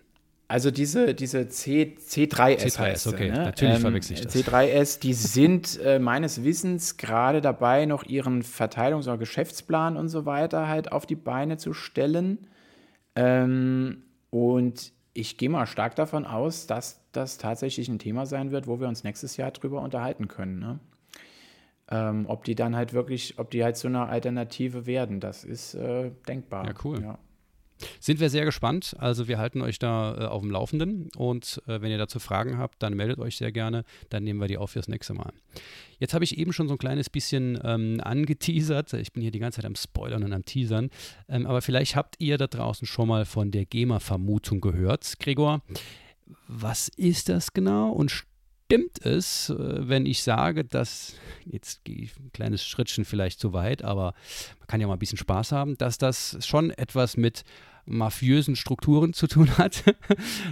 Also diese, diese C, C drei S, C drei S heißt okay, ne? Natürlich ähm, verwechsel ich das. C drei S, die sind äh, meines Wissens gerade dabei, noch ihren Verteilungs- oder Geschäftsplan und so weiter halt auf die Beine zu stellen. Ähm, und ich gehe mal stark davon aus, dass das tatsächlich ein Thema sein wird, wo wir uns nächstes Jahr drüber unterhalten können. Ne? Ähm, ob die dann halt wirklich, ob die halt so eine Alternative werden, das ist äh, denkbar. Ja, cool. Ja. Sind wir sehr gespannt. Also wir halten euch da äh, auf dem Laufenden und äh, wenn ihr dazu Fragen habt, dann meldet euch sehr gerne. Dann nehmen wir die auf fürs nächste Mal. Jetzt habe ich eben schon so ein kleines bisschen ähm, angeteasert. Ich bin hier die ganze Zeit am Spoilern und am Teasern. Ähm, aber vielleicht habt ihr da draußen schon mal von der GEMA-Vermutung gehört. Gregor, was ist das genau? Und stimmt es, wenn ich sage, dass, jetzt gehe ich ein kleines Schrittchen vielleicht zu weit, aber man kann ja mal ein bisschen Spaß haben, dass das schon etwas mit mafiösen Strukturen zu tun hat.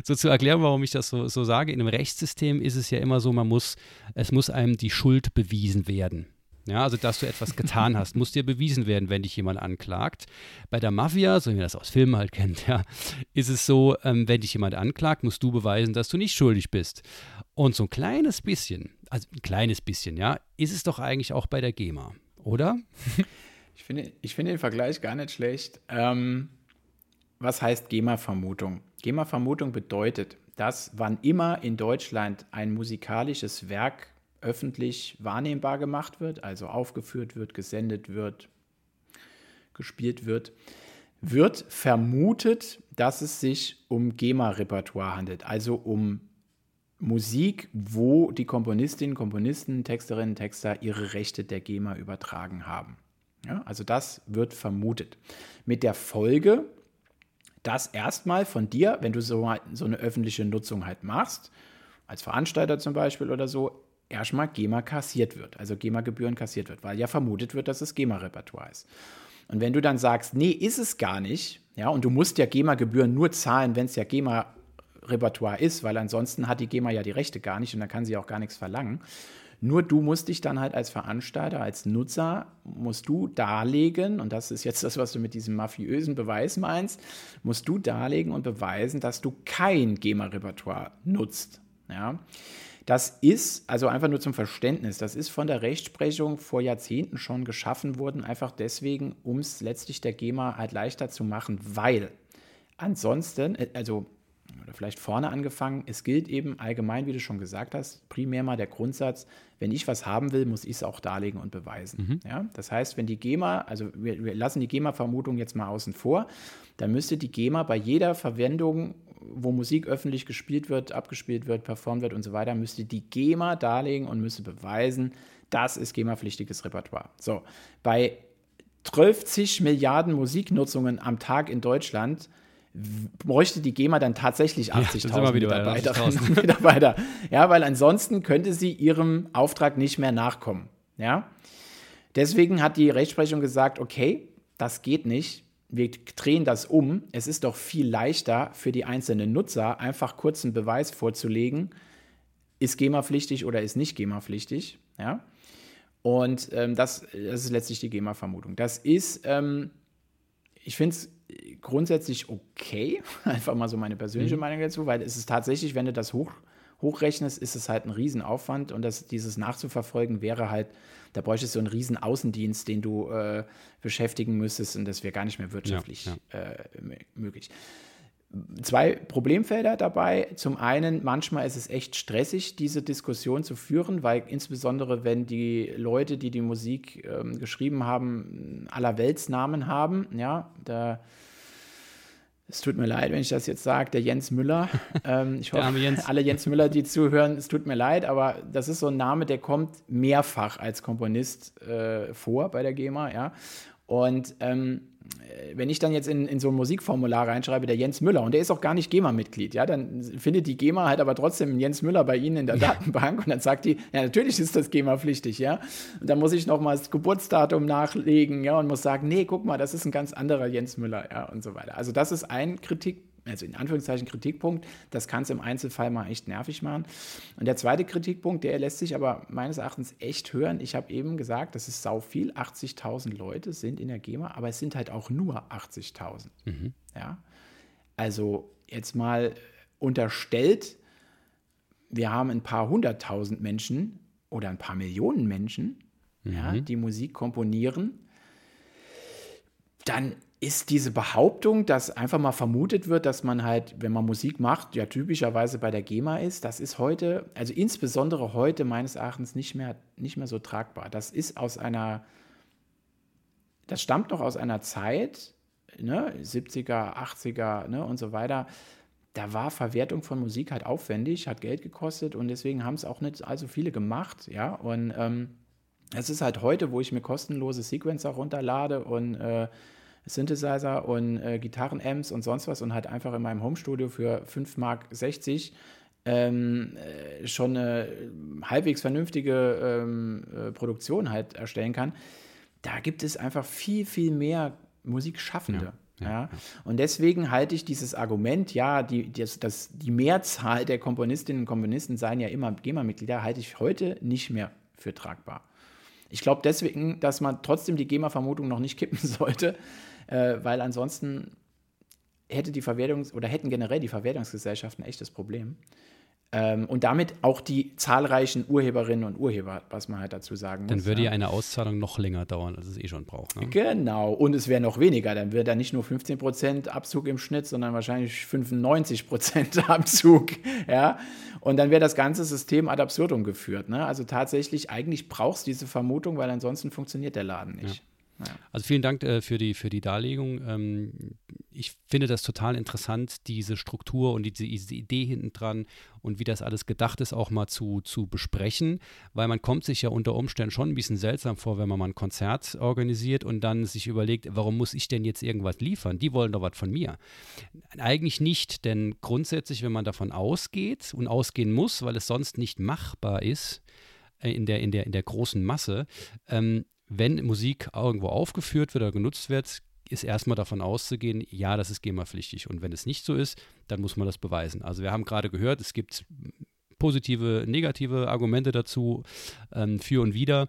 So zu erklären, warum ich das so, so sage. In einem Rechtssystem ist es ja immer so, man muss, es muss einem die Schuld bewiesen werden. Ja, also dass du etwas getan hast, muss dir bewiesen werden, wenn dich jemand anklagt. Bei der Mafia, so wie man das aus Filmen halt kennt, ja, ist es so, ähm, wenn dich jemand anklagt, musst du beweisen, dass du nicht schuldig bist. Und so ein kleines bisschen, also ein kleines bisschen, ja, ist es doch eigentlich auch bei der GEMA, oder? Ich finde, ich finde den Vergleich gar nicht schlecht. Ähm, was heißt GEMA-Vermutung? GEMA-Vermutung bedeutet, dass wann immer in Deutschland ein musikalisches Werk öffentlich wahrnehmbar gemacht wird, also aufgeführt wird, gesendet wird, gespielt wird, wird vermutet, dass es sich um GEMA-Repertoire handelt, also um Musik, wo die Komponistinnen, Komponisten, Texterinnen, Texter ihre Rechte der GEMA übertragen haben. Ja, also das wird vermutet. Mit der Folge, dass erstmal von dir, wenn du so, so eine öffentliche Nutzung halt machst, als Veranstalter zum Beispiel oder so, erstmal GEMA kassiert wird, also GEMA-Gebühren kassiert wird, weil ja vermutet wird, dass es GEMA-Repertoire ist. Und wenn du dann sagst, nee, ist es gar nicht, ja, und du musst ja GEMA-Gebühren nur zahlen, wenn es ja GEMA-Repertoire ist, weil ansonsten hat die GEMA ja die Rechte gar nicht und dann kann sie auch gar nichts verlangen. Nur du musst dich dann halt als Veranstalter, als Nutzer, musst du darlegen, und das ist jetzt das, was du mit diesem mafiösen Beweis meinst, musst du darlegen und beweisen, dass du kein GEMA-Repertoire nutzt. Ja, das ist, also einfach nur zum Verständnis, das ist von der Rechtsprechung vor Jahrzehnten schon geschaffen worden, einfach deswegen, um es letztlich der GEMA halt leichter zu machen, weil ansonsten, also oder vielleicht vorne angefangen, es gilt eben allgemein, wie du schon gesagt hast, primär mal der Grundsatz, wenn ich was haben will, muss ich es auch darlegen und beweisen. Mhm. Ja? Das heißt, wenn die GEMA, also wir, wir lassen die GEMA-Vermutung jetzt mal außen vor, dann müsste die GEMA bei jeder Verwendung, wo Musik öffentlich gespielt wird, abgespielt wird, performt wird und so weiter, müsste die GEMA darlegen und müsste beweisen, das ist GEMA-pflichtiges Repertoire. So, bei zwölfzig Milliarden Musiknutzungen am Tag in Deutschland bräuchte die GEMA dann tatsächlich achtzigtausend ja, Mitarbeiterinnen und Mitarbeiter. Ja, weil ansonsten könnte sie ihrem Auftrag nicht mehr nachkommen. Ja? Deswegen hat die Rechtsprechung gesagt, okay, das geht nicht, wir drehen das um. Es ist doch viel leichter für die einzelnen Nutzer, einfach kurz einen Beweis vorzulegen, ist GEMA-pflichtig oder ist nicht GEMA-pflichtig. Ja? Und ähm, das, das ist letztlich die GEMA-Vermutung. Das ist, ähm, ich finde es grundsätzlich okay, einfach mal so meine persönliche mhm. Meinung dazu, weil es ist tatsächlich, wenn du das hoch, hochrechnest, ist es halt ein Riesenaufwand und das, dieses nachzuverfolgen wäre halt, da bräuchtest du einen riesen Außendienst, den du äh, beschäftigen müsstest und das wäre gar nicht mehr wirtschaftlich ja, ja. Äh, möglich. Zwei Problemfelder dabei. Zum einen, manchmal ist es echt stressig, diese Diskussion zu führen, weil insbesondere, wenn die Leute, die die Musik ähm, geschrieben haben, allerweltsnamen haben, ja, da, es tut mir leid, wenn ich das jetzt sage, der Jens Müller, ähm, ich hoffe, Jens. alle Jens Müller, die zuhören, es tut mir leid, aber das ist so ein Name, der kommt mehrfach als Komponist äh, vor bei der GEMA, ja, und ähm, wenn ich dann jetzt in, in so ein Musikformular reinschreibe, der Jens Müller, und der ist auch gar nicht GEMA-Mitglied, ja, dann findet die GEMA halt aber trotzdem Jens Müller bei Ihnen in der ja. Datenbank und dann sagt die, ja, natürlich ist das GEMA-pflichtig, ja, und dann muss ich nochmal das Geburtsdatum nachlegen, ja, und muss sagen, nee, guck mal, das ist ein ganz anderer Jens Müller, ja, und so weiter. Also das ist ein Kritikpunkt, also in Anführungszeichen Kritikpunkt, das kann es im Einzelfall mal echt nervig machen. Und der zweite Kritikpunkt, der lässt sich aber meines Erachtens echt hören. Ich habe eben gesagt, das ist sau viel, achtzigtausend Leute sind in der GEMA, aber es sind halt auch nur achtzigtausend. Mhm. Ja? Also jetzt mal unterstellt, wir haben ein paar hunderttausend Menschen oder ein paar Millionen Menschen, mhm. ja, die Musik komponieren, dann ist diese Behauptung, dass einfach mal vermutet wird, dass man halt, wenn man Musik macht, ja typischerweise bei der GEMA ist, das ist heute, also insbesondere heute meines Erachtens nicht mehr, nicht mehr so tragbar. Das ist aus einer, das stammt noch aus einer Zeit, ne, siebziger, achtziger ne, und so weiter, da war Verwertung von Musik halt aufwendig, hat Geld gekostet und deswegen haben es auch nicht allzu viele gemacht, ja, und ähm, das ist halt heute, wo ich mir kostenlose Sequencer runterlade und äh, Synthesizer und äh, Gitarrenamps und sonst was und halt einfach in meinem Homestudio für fünf Mark sechzig ähm, äh, schon eine halbwegs vernünftige ähm, äh, Produktion halt erstellen kann, da gibt es einfach viel, viel mehr Musikschaffende. Ja. Ja, ja. Und deswegen halte ich dieses Argument, ja, die, das, das, die Mehrzahl der Komponistinnen und Komponisten seien ja immer GEMA-Mitglieder, halte ich heute nicht mehr für tragbar. Ich glaube deswegen, dass man trotzdem die GEMA-Vermutung noch nicht kippen sollte, äh, weil ansonsten hätte die Verwertungs- oder hätten generell die Verwertungsgesellschaften ein echtes Problem. Ähm, und damit auch die zahlreichen Urheberinnen und Urheber, was man halt dazu sagen muss. Dann würde ja eine Auszahlung noch länger dauern, als es eh schon braucht. Ne? Genau, und es wäre noch weniger. Dann wäre da nicht nur fünfzehn Prozent Abzug im Schnitt, sondern wahrscheinlich fünfundneunzig Prozent Abzug. Ja? Und dann wäre das ganze System ad absurdum geführt. Ne? Also tatsächlich, eigentlich brauchst du diese Vermutung, weil ansonsten funktioniert der Laden nicht. Ja. Naja. Also vielen Dank äh, für die, für die Darlegung. Ähm, ich finde das total interessant, diese Struktur und die, diese Idee hinten dran und wie das alles gedacht ist, auch mal zu, zu besprechen, weil man kommt sich ja unter Umständen schon ein bisschen seltsam vor, wenn man mal ein Konzert organisiert und dann sich überlegt, warum muss ich denn jetzt irgendwas liefern? Die wollen doch was von mir. Eigentlich nicht, denn grundsätzlich, wenn man davon ausgeht und ausgehen muss, weil es sonst nicht machbar ist in der, in der, in der großen Masse, ähm, wenn Musik irgendwo aufgeführt wird oder genutzt wird, ist erstmal davon auszugehen, ja, das ist GEMA-pflichtig. Und wenn es nicht so ist, dann muss man das beweisen. Also wir haben gerade gehört, es gibt positive, negative Argumente dazu, ähm, für und wider.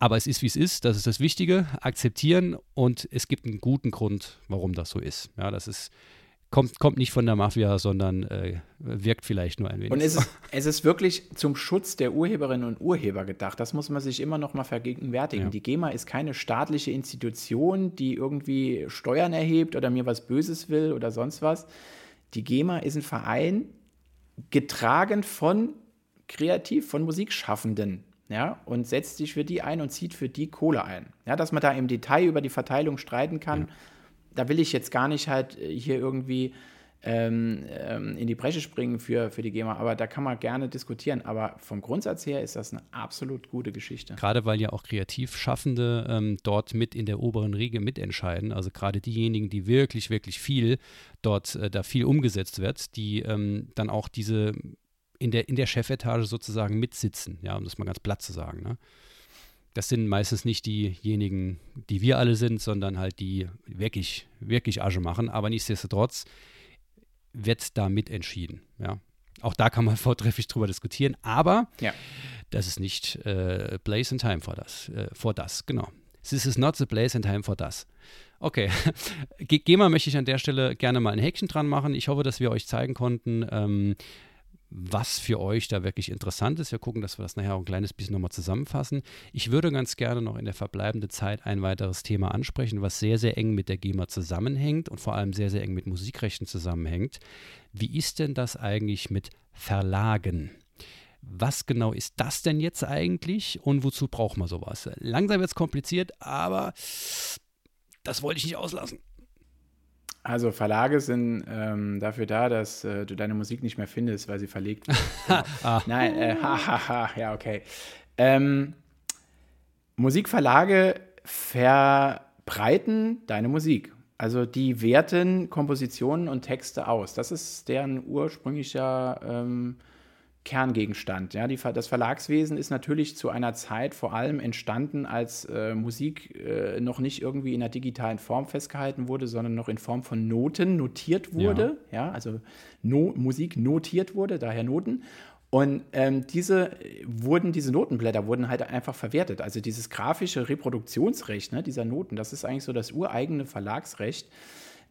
Aber es ist, wie es ist. Das ist das Wichtige. Akzeptieren. Und es gibt einen guten Grund, warum das so ist. Ja, das ist Kommt, kommt nicht von der Mafia, sondern äh, wirkt vielleicht nur ein wenig. Und es ist, es ist wirklich zum Schutz der Urheberinnen und Urheber gedacht. Das muss man sich immer noch mal vergegenwärtigen. Ja. Die GEMA ist keine staatliche Institution, die irgendwie Steuern erhebt oder mir was Böses will oder sonst was. Die GEMA ist ein Verein, getragen von Kreativ, von Musikschaffenden. Ja, und setzt sich für die ein und zieht für die Kohle ein. Ja, dass man da im Detail über die Verteilung streiten kann, ja. Da will ich jetzt gar nicht halt hier irgendwie ähm, ähm, in die Bresche springen für, für die GEMA, aber da kann man gerne diskutieren. Aber vom Grundsatz her ist das eine absolut gute Geschichte. Gerade weil ja auch Kreativschaffende ähm, dort mit in der oberen Riege mitentscheiden. Also gerade diejenigen, die wirklich, wirklich viel dort, äh, da viel umgesetzt wird, die ähm, dann auch diese in der, in der Chefetage sozusagen mitsitzen, ja, um das mal ganz platt zu sagen, ne? Das sind meistens nicht diejenigen, die wir alle sind, sondern halt die wirklich, wirklich Asche machen. Aber nichtsdestotrotz wird da mit entschieden. Ja? Auch da kann man vortrefflich drüber diskutieren. Aber ja, das ist nicht äh, place and time for das. Äh, for das, genau. This is not the place and time for das. Okay, Ge- GEMA möchte ich an der Stelle gerne mal ein Häkchen dran machen. Ich hoffe, dass wir euch zeigen konnten, ähm, was für euch da wirklich interessant ist. Wir gucken, dass wir das nachher auch ein kleines bisschen nochmal zusammenfassen. Ich würde ganz gerne noch in der verbleibenden Zeit ein weiteres Thema ansprechen, was sehr, sehr eng mit der GEMA zusammenhängt und vor allem sehr, sehr eng mit Musikrechten zusammenhängt. Wie ist denn das eigentlich mit Verlagen? Was genau ist das denn jetzt eigentlich und wozu braucht man sowas? Langsam wird es kompliziert, aber das wollte ich nicht auslassen. Also Verlage sind ähm, dafür da, dass äh, du deine Musik nicht mehr findest, weil sie verlegt wird. Genau. ah. Nein, äh, hahaha, ja, okay. Ähm, Musikverlage verbreiten deine Musik. Also die werten Kompositionen und Texte aus. Das ist deren ursprünglicher ähm, Kerngegenstand. Ja? Die, das Verlagswesen ist natürlich zu einer Zeit vor allem entstanden, als äh, Musik äh, noch nicht irgendwie in einer digitalen Form festgehalten wurde, sondern noch in Form von Noten notiert wurde. Ja, ja, also no, Musik notiert wurde, daher Noten. Und ähm, diese wurden, diese Notenblätter wurden halt einfach verwertet. Also dieses grafische Reproduktionsrecht, ne, dieser Noten, das ist eigentlich so das ureigene Verlagsrecht.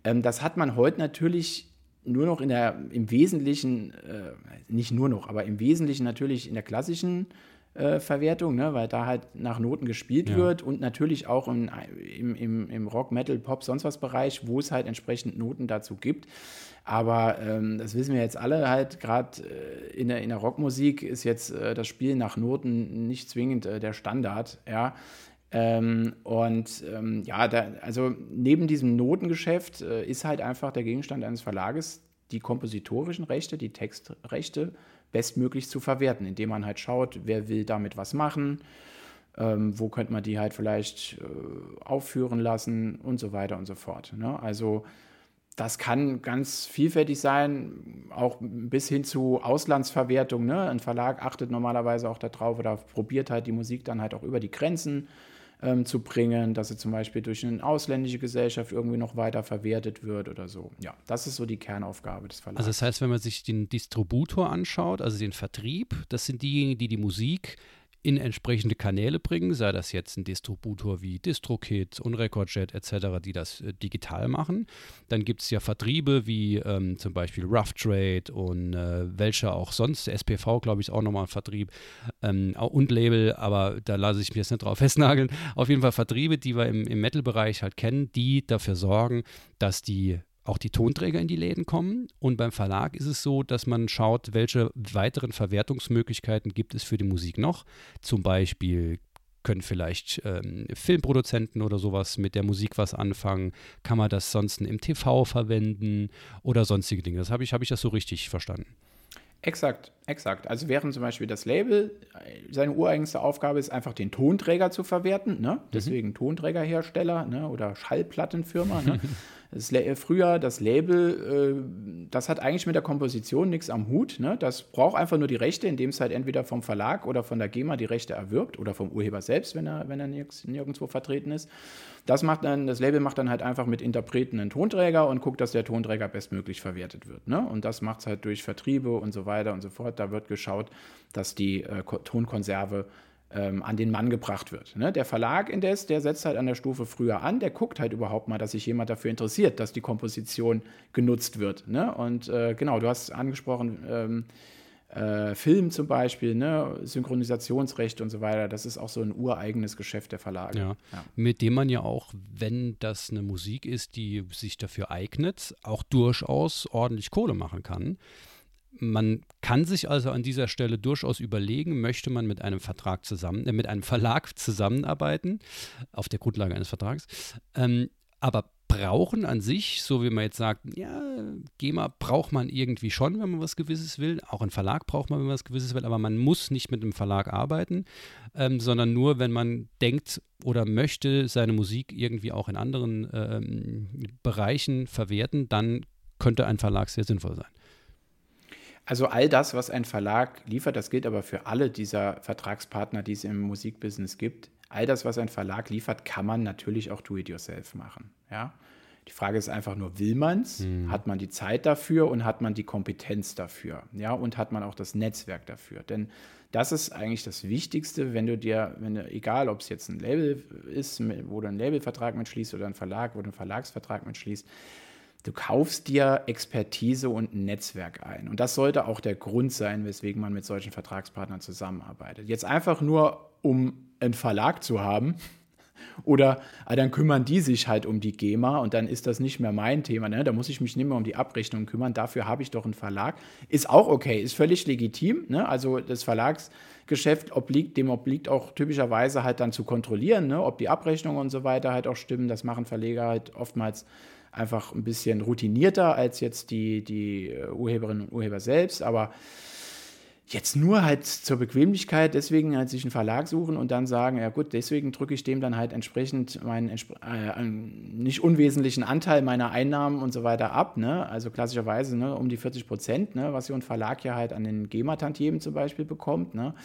Ähm, das hat man heute natürlich nur noch in der, im Wesentlichen, äh, nicht nur noch, aber im Wesentlichen natürlich in der klassischen äh, Verwertung, ne, weil da halt nach Noten gespielt ja. wird und natürlich auch im, im, im Rock, Metal, Pop, sonst was Bereich, wo es halt entsprechend Noten dazu gibt. Aber ähm, das wissen wir jetzt alle halt, gerade äh, in der, in der Rockmusik ist jetzt äh, das Spiel nach Noten nicht zwingend äh, der Standard, ja. Ähm, und ähm, ja, da, also neben diesem Notengeschäft äh, ist halt einfach der Gegenstand eines Verlages, die kompositorischen Rechte, die Textrechte bestmöglich zu verwerten, indem man halt schaut, wer will damit was machen, ähm, wo könnte man die halt vielleicht äh, aufführen lassen und so weiter und so fort. Ne? Also das kann ganz vielfältig sein, auch bis hin zu Auslandsverwertung. Ne? Ein Verlag achtet normalerweise auch darauf oder probiert halt die Musik dann halt auch über die Grenzen ähm, zu bringen, dass sie zum Beispiel durch eine ausländische Gesellschaft irgendwie noch weiter verwertet wird oder so. Ja, das ist so die Kernaufgabe des Verlags. Also das heißt, wenn man sich den Distributor anschaut, also den Vertrieb, das sind diejenigen, die die Musik in entsprechende Kanäle bringen, sei das jetzt ein Distributor wie Distrokid und Recordjet et cetera, die das äh, digital machen. Dann gibt es ja Vertriebe wie ähm, zum Beispiel Rough Trade und äh, welcher auch sonst, S P V, glaube ich, ist auch nochmal ein Vertrieb ähm, und Label, aber da lasse ich mich jetzt nicht drauf festnageln. Auf jeden Fall Vertriebe, die wir im, im Metal-Bereich halt kennen, die dafür sorgen, dass die auch die Tonträger in die Läden kommen. Und beim Verlag ist es so, dass man schaut, welche weiteren Verwertungsmöglichkeiten gibt es für die Musik noch. Zum Beispiel können vielleicht ähm, Filmproduzenten oder sowas mit der Musik was anfangen? Kann man das sonst im T V verwenden oder sonstige Dinge? Das habe ich, habe ich das so richtig verstanden? Exakt, exakt. Also während zum Beispiel das Label, seine ureigenste Aufgabe ist einfach den Tonträger zu verwerten, ne? Deswegen mhm. Tonträgerhersteller, ne? Oder Schallplattenfirma. Ne? Das La- früher das Label, äh, das hat eigentlich mit der Komposition nichts am Hut. Ne? Das braucht einfach nur die Rechte, indem es halt entweder vom Verlag oder von der GEMA die Rechte erwirbt oder vom Urheber selbst, wenn er, wenn er nirgends, nirgendwo vertreten ist. Das macht dann, das Label macht dann halt einfach mit Interpreten einen Tonträger und guckt, dass der Tonträger bestmöglich verwertet wird. Ne? Und das macht es halt durch Vertriebe und so weiter und so fort. Da wird geschaut, dass die äh, Tonkonserve ähm, an den Mann gebracht wird. Ne? Der Verlag indes, der setzt halt an der Stufe früher an, der guckt halt überhaupt mal, dass sich jemand dafür interessiert, dass die Komposition genutzt wird. Ne? Und äh, genau, du hast angesprochen, ähm, äh, Film zum Beispiel, ne? Synchronisationsrechte und so weiter, das ist auch so ein ureigenes Geschäft der Verlage. Ja. Ja. Mit dem man ja auch, wenn das eine Musik ist, die sich dafür eignet, auch durchaus ordentlich Kohle machen kann. Man kann sich also an dieser Stelle durchaus überlegen, möchte man mit einem Vertrag zusammen, äh, mit einem Verlag zusammenarbeiten, auf der Grundlage eines Vertrags. Ähm, aber brauchen an sich, so wie man jetzt sagt, ja, GEMA braucht man irgendwie schon, wenn man was Gewisses will. Auch einen Verlag braucht man, wenn man was Gewisses will. Aber man muss nicht mit einem Verlag arbeiten, ähm, sondern nur, wenn man denkt oder möchte, seine Musik irgendwie auch in anderen ähm, Bereichen verwerten, dann könnte ein Verlag sehr sinnvoll sein. Also all das, was ein Verlag liefert, das gilt aber für alle dieser Vertragspartner, die es im Musikbusiness gibt, all das, was ein Verlag liefert, kann man natürlich auch do-it-yourself machen. Ja? Die Frage ist einfach nur, will man es? Mhm. Hat man die Zeit dafür und hat man die Kompetenz dafür? Ja? Und hat man auch das Netzwerk dafür? Denn das ist eigentlich das Wichtigste, wenn du dir, wenn du, egal ob es jetzt ein Label ist, wo du einen Labelvertrag mitschließt oder ein Verlag, wo du einen Verlagsvertrag mitschließt, du kaufst dir Expertise und ein Netzwerk ein. Und das sollte auch der Grund sein, weswegen man mit solchen Vertragspartnern zusammenarbeitet. Jetzt einfach nur, um einen Verlag zu haben oder ah, dann kümmern die sich halt um die GEMA und dann ist das nicht mehr mein Thema. Ne? Da muss ich mich nicht mehr um die Abrechnung kümmern. Dafür habe ich doch einen Verlag. Ist auch okay, ist völlig legitim. Ne? Also das Verlagsgeschäft obliegt, dem obliegt auch typischerweise halt dann zu kontrollieren, ne? Ob die Abrechnungen und so weiter halt auch stimmen. Das machen Verleger halt oftmals einfach ein bisschen routinierter als jetzt die, die Urheberinnen und Urheber selbst, aber jetzt nur halt zur Bequemlichkeit, deswegen halt sich einen Verlag suchen und dann sagen, ja gut, deswegen drücke ich dem dann halt entsprechend meinen äh, nicht unwesentlichen Anteil meiner Einnahmen und so weiter ab, ne? Also klassischerweise, ne, um die vierzig Prozent, ne, was so ein Verlag ja halt an den GEMA-Tantiemen zum Beispiel bekommt, ne?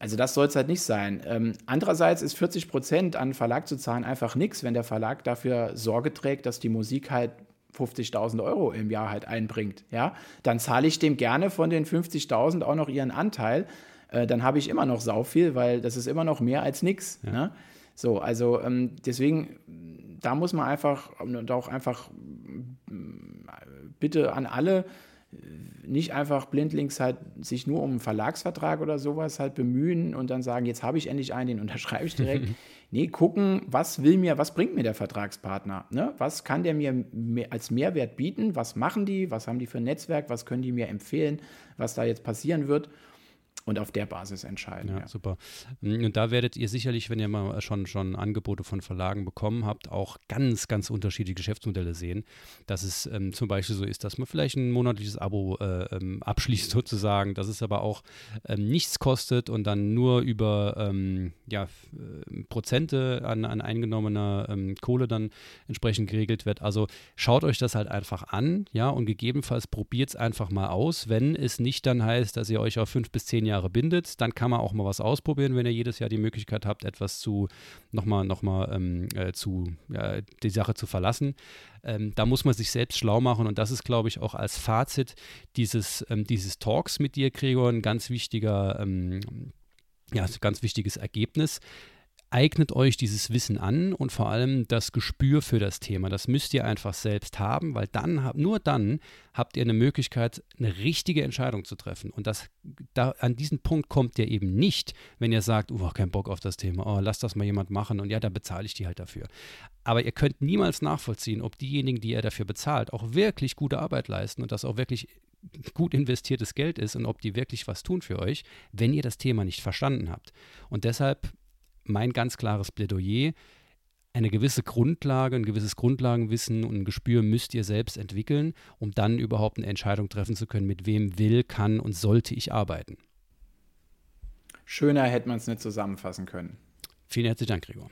Also das soll es halt nicht sein. Andererseits ist vierzig Prozent an Verlag zu zahlen einfach nichts, wenn der Verlag dafür Sorge trägt, dass die Musik halt fünfzigtausend Euro im Jahr halt einbringt. Ja? Dann zahle ich dem gerne von den fünfzigtausend auch noch ihren Anteil. Dann habe ich immer noch sau viel, weil das ist immer noch mehr als nichts. Ja. Ne? So, also deswegen, da muss man einfach, auch einfach bitte an alle, nicht einfach blindlings halt sich nur um einen Verlagsvertrag oder sowas halt bemühen und dann sagen, jetzt habe ich endlich einen, den unterschreibe ich direkt. Nee, gucken, was will mir, was bringt mir der Vertragspartner? Ne? Was kann der mir mehr als Mehrwert bieten? Was machen die? Was haben die für ein Netzwerk? Was können die mir empfehlen, was da jetzt passieren wird? Und auf der Basis entscheiden. Ja, ja, super. Und da werdet ihr sicherlich, wenn ihr mal schon, schon Angebote von Verlagen bekommen habt, auch ganz, ganz unterschiedliche Geschäftsmodelle sehen. Dass es ähm, zum Beispiel so ist, dass man vielleicht ein monatliches Abo äh, ähm, abschließt sozusagen, dass es aber auch ähm, nichts kostet und dann nur über ähm, ja, Prozente an, an eingenommener ähm, Kohle dann entsprechend geregelt wird. Also schaut euch das halt einfach an, ja, und gegebenenfalls probiert es einfach mal aus. Wenn es nicht dann heißt, dass ihr euch auf fünf bis zehn Jahre bindet, dann kann man auch mal was ausprobieren, wenn ihr jedes Jahr die Möglichkeit habt, etwas zu nochmal, nochmal ähm, äh, zu, ja, die Sache zu verlassen. Ähm, da muss man sich selbst schlau machen und das ist, glaube ich, auch als Fazit dieses, ähm, dieses Talks mit dir, Gregor, ein ganz wichtiger, ähm, ja, ganz wichtiges Ergebnis. Eignet euch dieses Wissen an und vor allem das Gespür für das Thema. Das müsst ihr einfach selbst haben, weil dann, nur dann habt ihr eine Möglichkeit, eine richtige Entscheidung zu treffen. Und das, da, an diesen Punkt kommt ihr eben nicht, wenn ihr sagt, oh, kein Bock auf das Thema, oh, lass das mal jemand machen und ja, dann bezahle ich die halt dafür. Aber ihr könnt niemals nachvollziehen, ob diejenigen, die ihr dafür bezahlt, auch wirklich gute Arbeit leisten und das auch wirklich gut investiertes Geld ist und ob die wirklich was tun für euch, wenn ihr das Thema nicht verstanden habt. Und deshalb mein ganz klares Plädoyer, eine gewisse Grundlage, ein gewisses Grundlagenwissen und ein Gespür müsst ihr selbst entwickeln, um dann überhaupt eine Entscheidung treffen zu können, mit wem will, kann und sollte ich arbeiten. Schöner hätte man es nicht zusammenfassen können. Vielen herzlichen Dank, Gregor.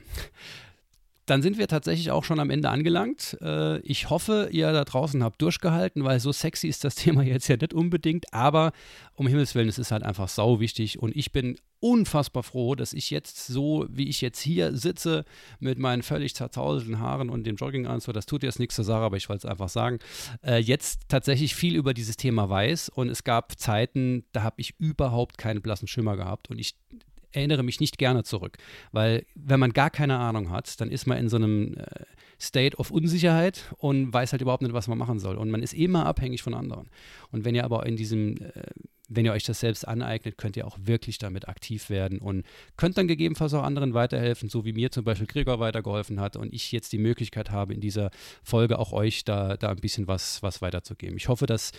Dann sind wir tatsächlich auch schon am Ende angelangt. Ich hoffe, ihr da draußen habt durchgehalten, weil so sexy ist das Thema jetzt ja nicht unbedingt, aber um Himmels Willen, es ist halt einfach sau wichtig und ich bin unfassbar froh, dass ich jetzt so, wie ich jetzt hier sitze, mit meinen völlig zerzauselten Haaren und dem Jogginganzug, das tut jetzt nichts zur Sache, aber ich wollte es einfach sagen, jetzt tatsächlich viel über dieses Thema weiß und es gab Zeiten, da habe ich überhaupt keinen blassen Schimmer gehabt und ich erinnere mich nicht gerne zurück, weil wenn man gar keine Ahnung hat, dann ist man in so einem äh, State of Unsicherheit und weiß halt überhaupt nicht, was man machen soll und man ist immer abhängig von anderen. Und wenn ihr aber in diesem, äh, wenn ihr euch das selbst aneignet, könnt ihr auch wirklich damit aktiv werden und könnt dann gegebenenfalls auch anderen weiterhelfen, so wie mir zum Beispiel Gregor weitergeholfen hat und ich jetzt die Möglichkeit habe, in dieser Folge auch euch da, da ein bisschen was, was weiterzugeben. Ich hoffe, dass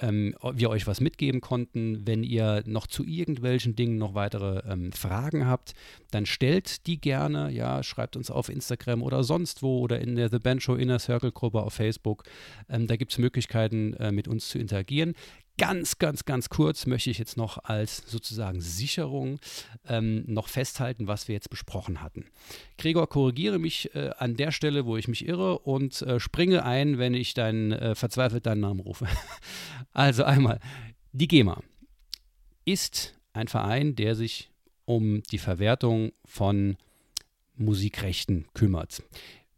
Ähm, wir euch was mitgeben konnten. Wenn ihr noch zu irgendwelchen Dingen noch weitere ähm, Fragen habt, dann stellt die gerne, ja, schreibt uns auf Instagram oder sonst wo oder in der The Band Show Inner Circle Gruppe auf Facebook. Ähm, da gibt es Möglichkeiten, äh, mit uns zu interagieren. Ganz, ganz, ganz kurz möchte ich jetzt noch als sozusagen Sicherung ähm, noch festhalten, was wir jetzt besprochen hatten. Gregor, korrigiere mich äh, an der Stelle, wo ich mich irre und äh, springe ein, wenn ich deinen, äh, verzweifelt deinen Namen rufe. Also einmal, die GEMA ist ein Verein, der sich um die Verwertung von Musikrechten kümmert.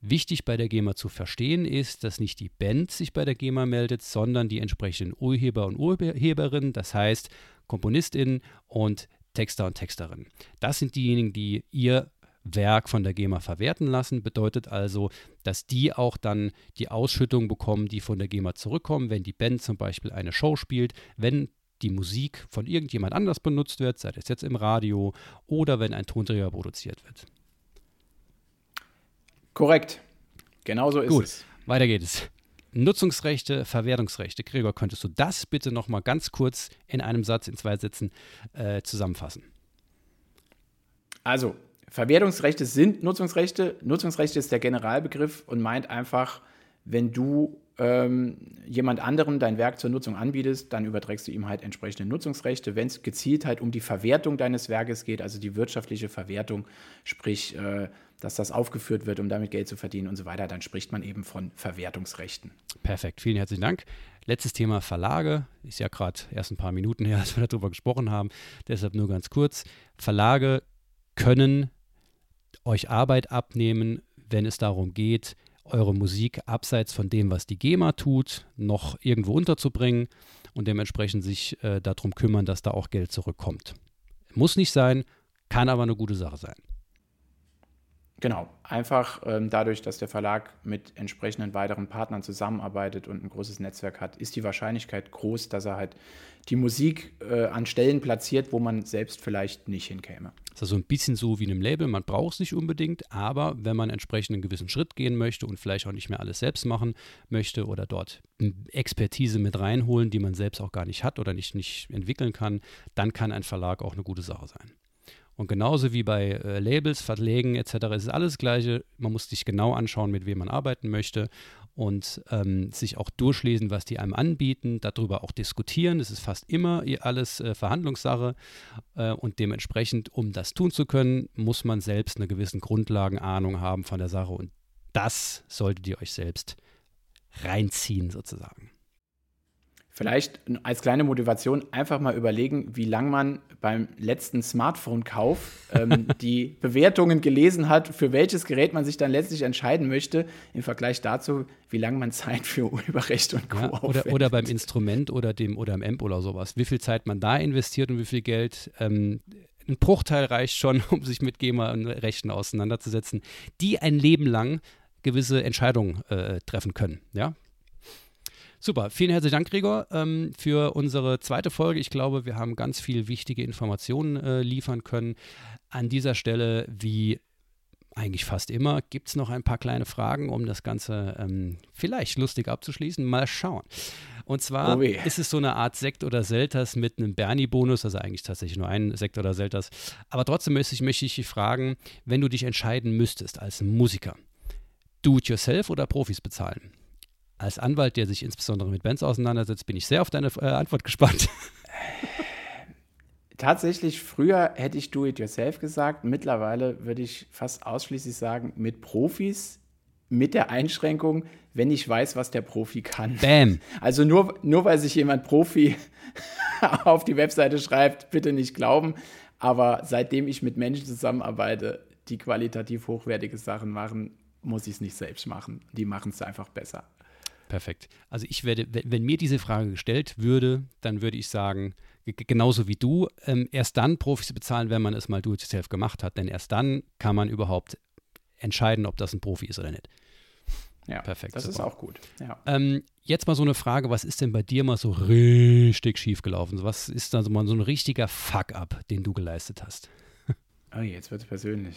Wichtig bei der GEMA zu verstehen ist, dass nicht die Band sich bei der GEMA meldet, sondern die entsprechenden Urheber und Urheberinnen, das heißt KomponistInnen und Texter und Texterinnen. Das sind diejenigen, die ihr Werk von der GEMA verwerten lassen, bedeutet also, dass die auch dann die Ausschüttung bekommen, die von der GEMA zurückkommen, wenn die Band zum Beispiel eine Show spielt, wenn die Musik von irgendjemand anders benutzt wird, sei das jetzt im Radio oder wenn ein Tonträger produziert wird. Korrekt. Genauso ist Gut. es. Gut, weiter geht es. Nutzungsrechte, Verwertungsrechte. Gregor, könntest du das bitte nochmal ganz kurz in einem Satz, in zwei Sätzen äh, zusammenfassen? Also, Verwertungsrechte sind Nutzungsrechte. Nutzungsrechte ist der Generalbegriff und meint einfach, wenn du ähm, jemand anderem dein Werk zur Nutzung anbietest, dann überträgst du ihm halt entsprechende Nutzungsrechte. Wenn es gezielt halt um die Verwertung deines Werkes geht, also die wirtschaftliche Verwertung, sprich äh, dass das aufgeführt wird, um damit Geld zu verdienen und so weiter, dann spricht man eben von Verwertungsrechten. Perfekt, vielen herzlichen Dank. Letztes Thema Verlage, ist ja gerade erst ein paar Minuten her, als wir darüber gesprochen haben, deshalb nur ganz kurz. Verlage können euch Arbeit abnehmen, wenn es darum geht, eure Musik abseits von dem, was die GEMA tut, noch irgendwo unterzubringen und dementsprechend sich äh, darum kümmern, dass da auch Geld zurückkommt. Muss nicht sein, kann aber eine gute Sache sein. Genau, einfach ähm, dadurch, dass der Verlag mit entsprechenden weiteren Partnern zusammenarbeitet und ein großes Netzwerk hat, ist die Wahrscheinlichkeit groß, dass er halt die Musik äh, an Stellen platziert, wo man selbst vielleicht nicht hinkäme. Das ist also ein bisschen so wie in einem Label, man braucht es nicht unbedingt, aber wenn man entsprechend einen gewissen Schritt gehen möchte und vielleicht auch nicht mehr alles selbst machen möchte oder dort Expertise mit reinholen, die man selbst auch gar nicht hat oder nicht, nicht entwickeln kann, dann kann ein Verlag auch eine gute Sache sein. Und genauso wie bei äh, Labels, Verträgen et cetera ist es alles das Gleiche. Man muss sich genau anschauen, mit wem man arbeiten möchte und ähm, sich auch durchlesen, was die einem anbieten, darüber auch diskutieren. Es ist fast immer alles äh, Verhandlungssache äh, und dementsprechend, um das tun zu können, muss man selbst eine gewisse Grundlagenahnung haben von der Sache und das solltet ihr euch selbst reinziehen sozusagen. Vielleicht als kleine Motivation einfach mal überlegen, wie lange man beim letzten Smartphone-Kauf ähm, die Bewertungen gelesen hat, für welches Gerät man sich dann letztlich entscheiden möchte, im Vergleich dazu, wie lange man Zeit für Urheberrecht und Co. Ja, oder, aufwendet. Oder beim Instrument oder dem oder im Amp oder sowas. Wie viel Zeit man da investiert und wie viel Geld. Ähm, ein Bruchteil reicht schon, um sich mit GEMA und Rechten auseinanderzusetzen, die ein Leben lang gewisse Entscheidungen äh, treffen können, ja. Super, vielen herzlichen Dank, Gregor, ähm, für unsere zweite Folge. Ich glaube, wir haben ganz viel wichtige Informationen äh, liefern können. An dieser Stelle, wie eigentlich fast immer, gibt es noch ein paar kleine Fragen, um das Ganze ähm, vielleicht lustig abzuschließen. Mal schauen. Und zwar oh yeah. ist es so eine Art Sekt oder Selters mit einem Bernie-Bonus, also eigentlich tatsächlich nur ein Sekt oder Selters. Aber trotzdem möchte ich, möchte ich dich fragen, wenn du dich entscheiden müsstest als Musiker, do-it-yourself oder Profis bezahlen? Als Anwalt, der sich insbesondere mit Bands auseinandersetzt, bin ich sehr auf deine äh, Antwort gespannt. Tatsächlich, früher hätte ich do-it-yourself gesagt. Mittlerweile würde ich fast ausschließlich sagen, mit Profis, mit der Einschränkung, wenn ich weiß, was der Profi kann. Bam. Also nur, nur weil sich jemand Profi auf die Webseite schreibt, bitte nicht glauben. Aber seitdem ich mit Menschen zusammenarbeite, die qualitativ hochwertige Sachen machen, muss ich es nicht selbst machen. Die machen es einfach besser. Perfekt. Also ich werde, wenn mir diese Frage gestellt würde, dann würde ich sagen, g- genauso wie du, ähm, erst dann Profis bezahlen, wenn man es mal do-it-yourself gemacht hat. Denn erst dann kann man überhaupt entscheiden, ob das ein Profi ist oder nicht. Ja, perfekt. Das super. Ist auch gut. Ja. Ähm, jetzt mal so eine Frage, was ist denn bei dir mal so richtig schief gelaufen? Was ist da so mal so ein richtiger Fuck-up, den du geleistet hast? Oh, jetzt wird es persönlich.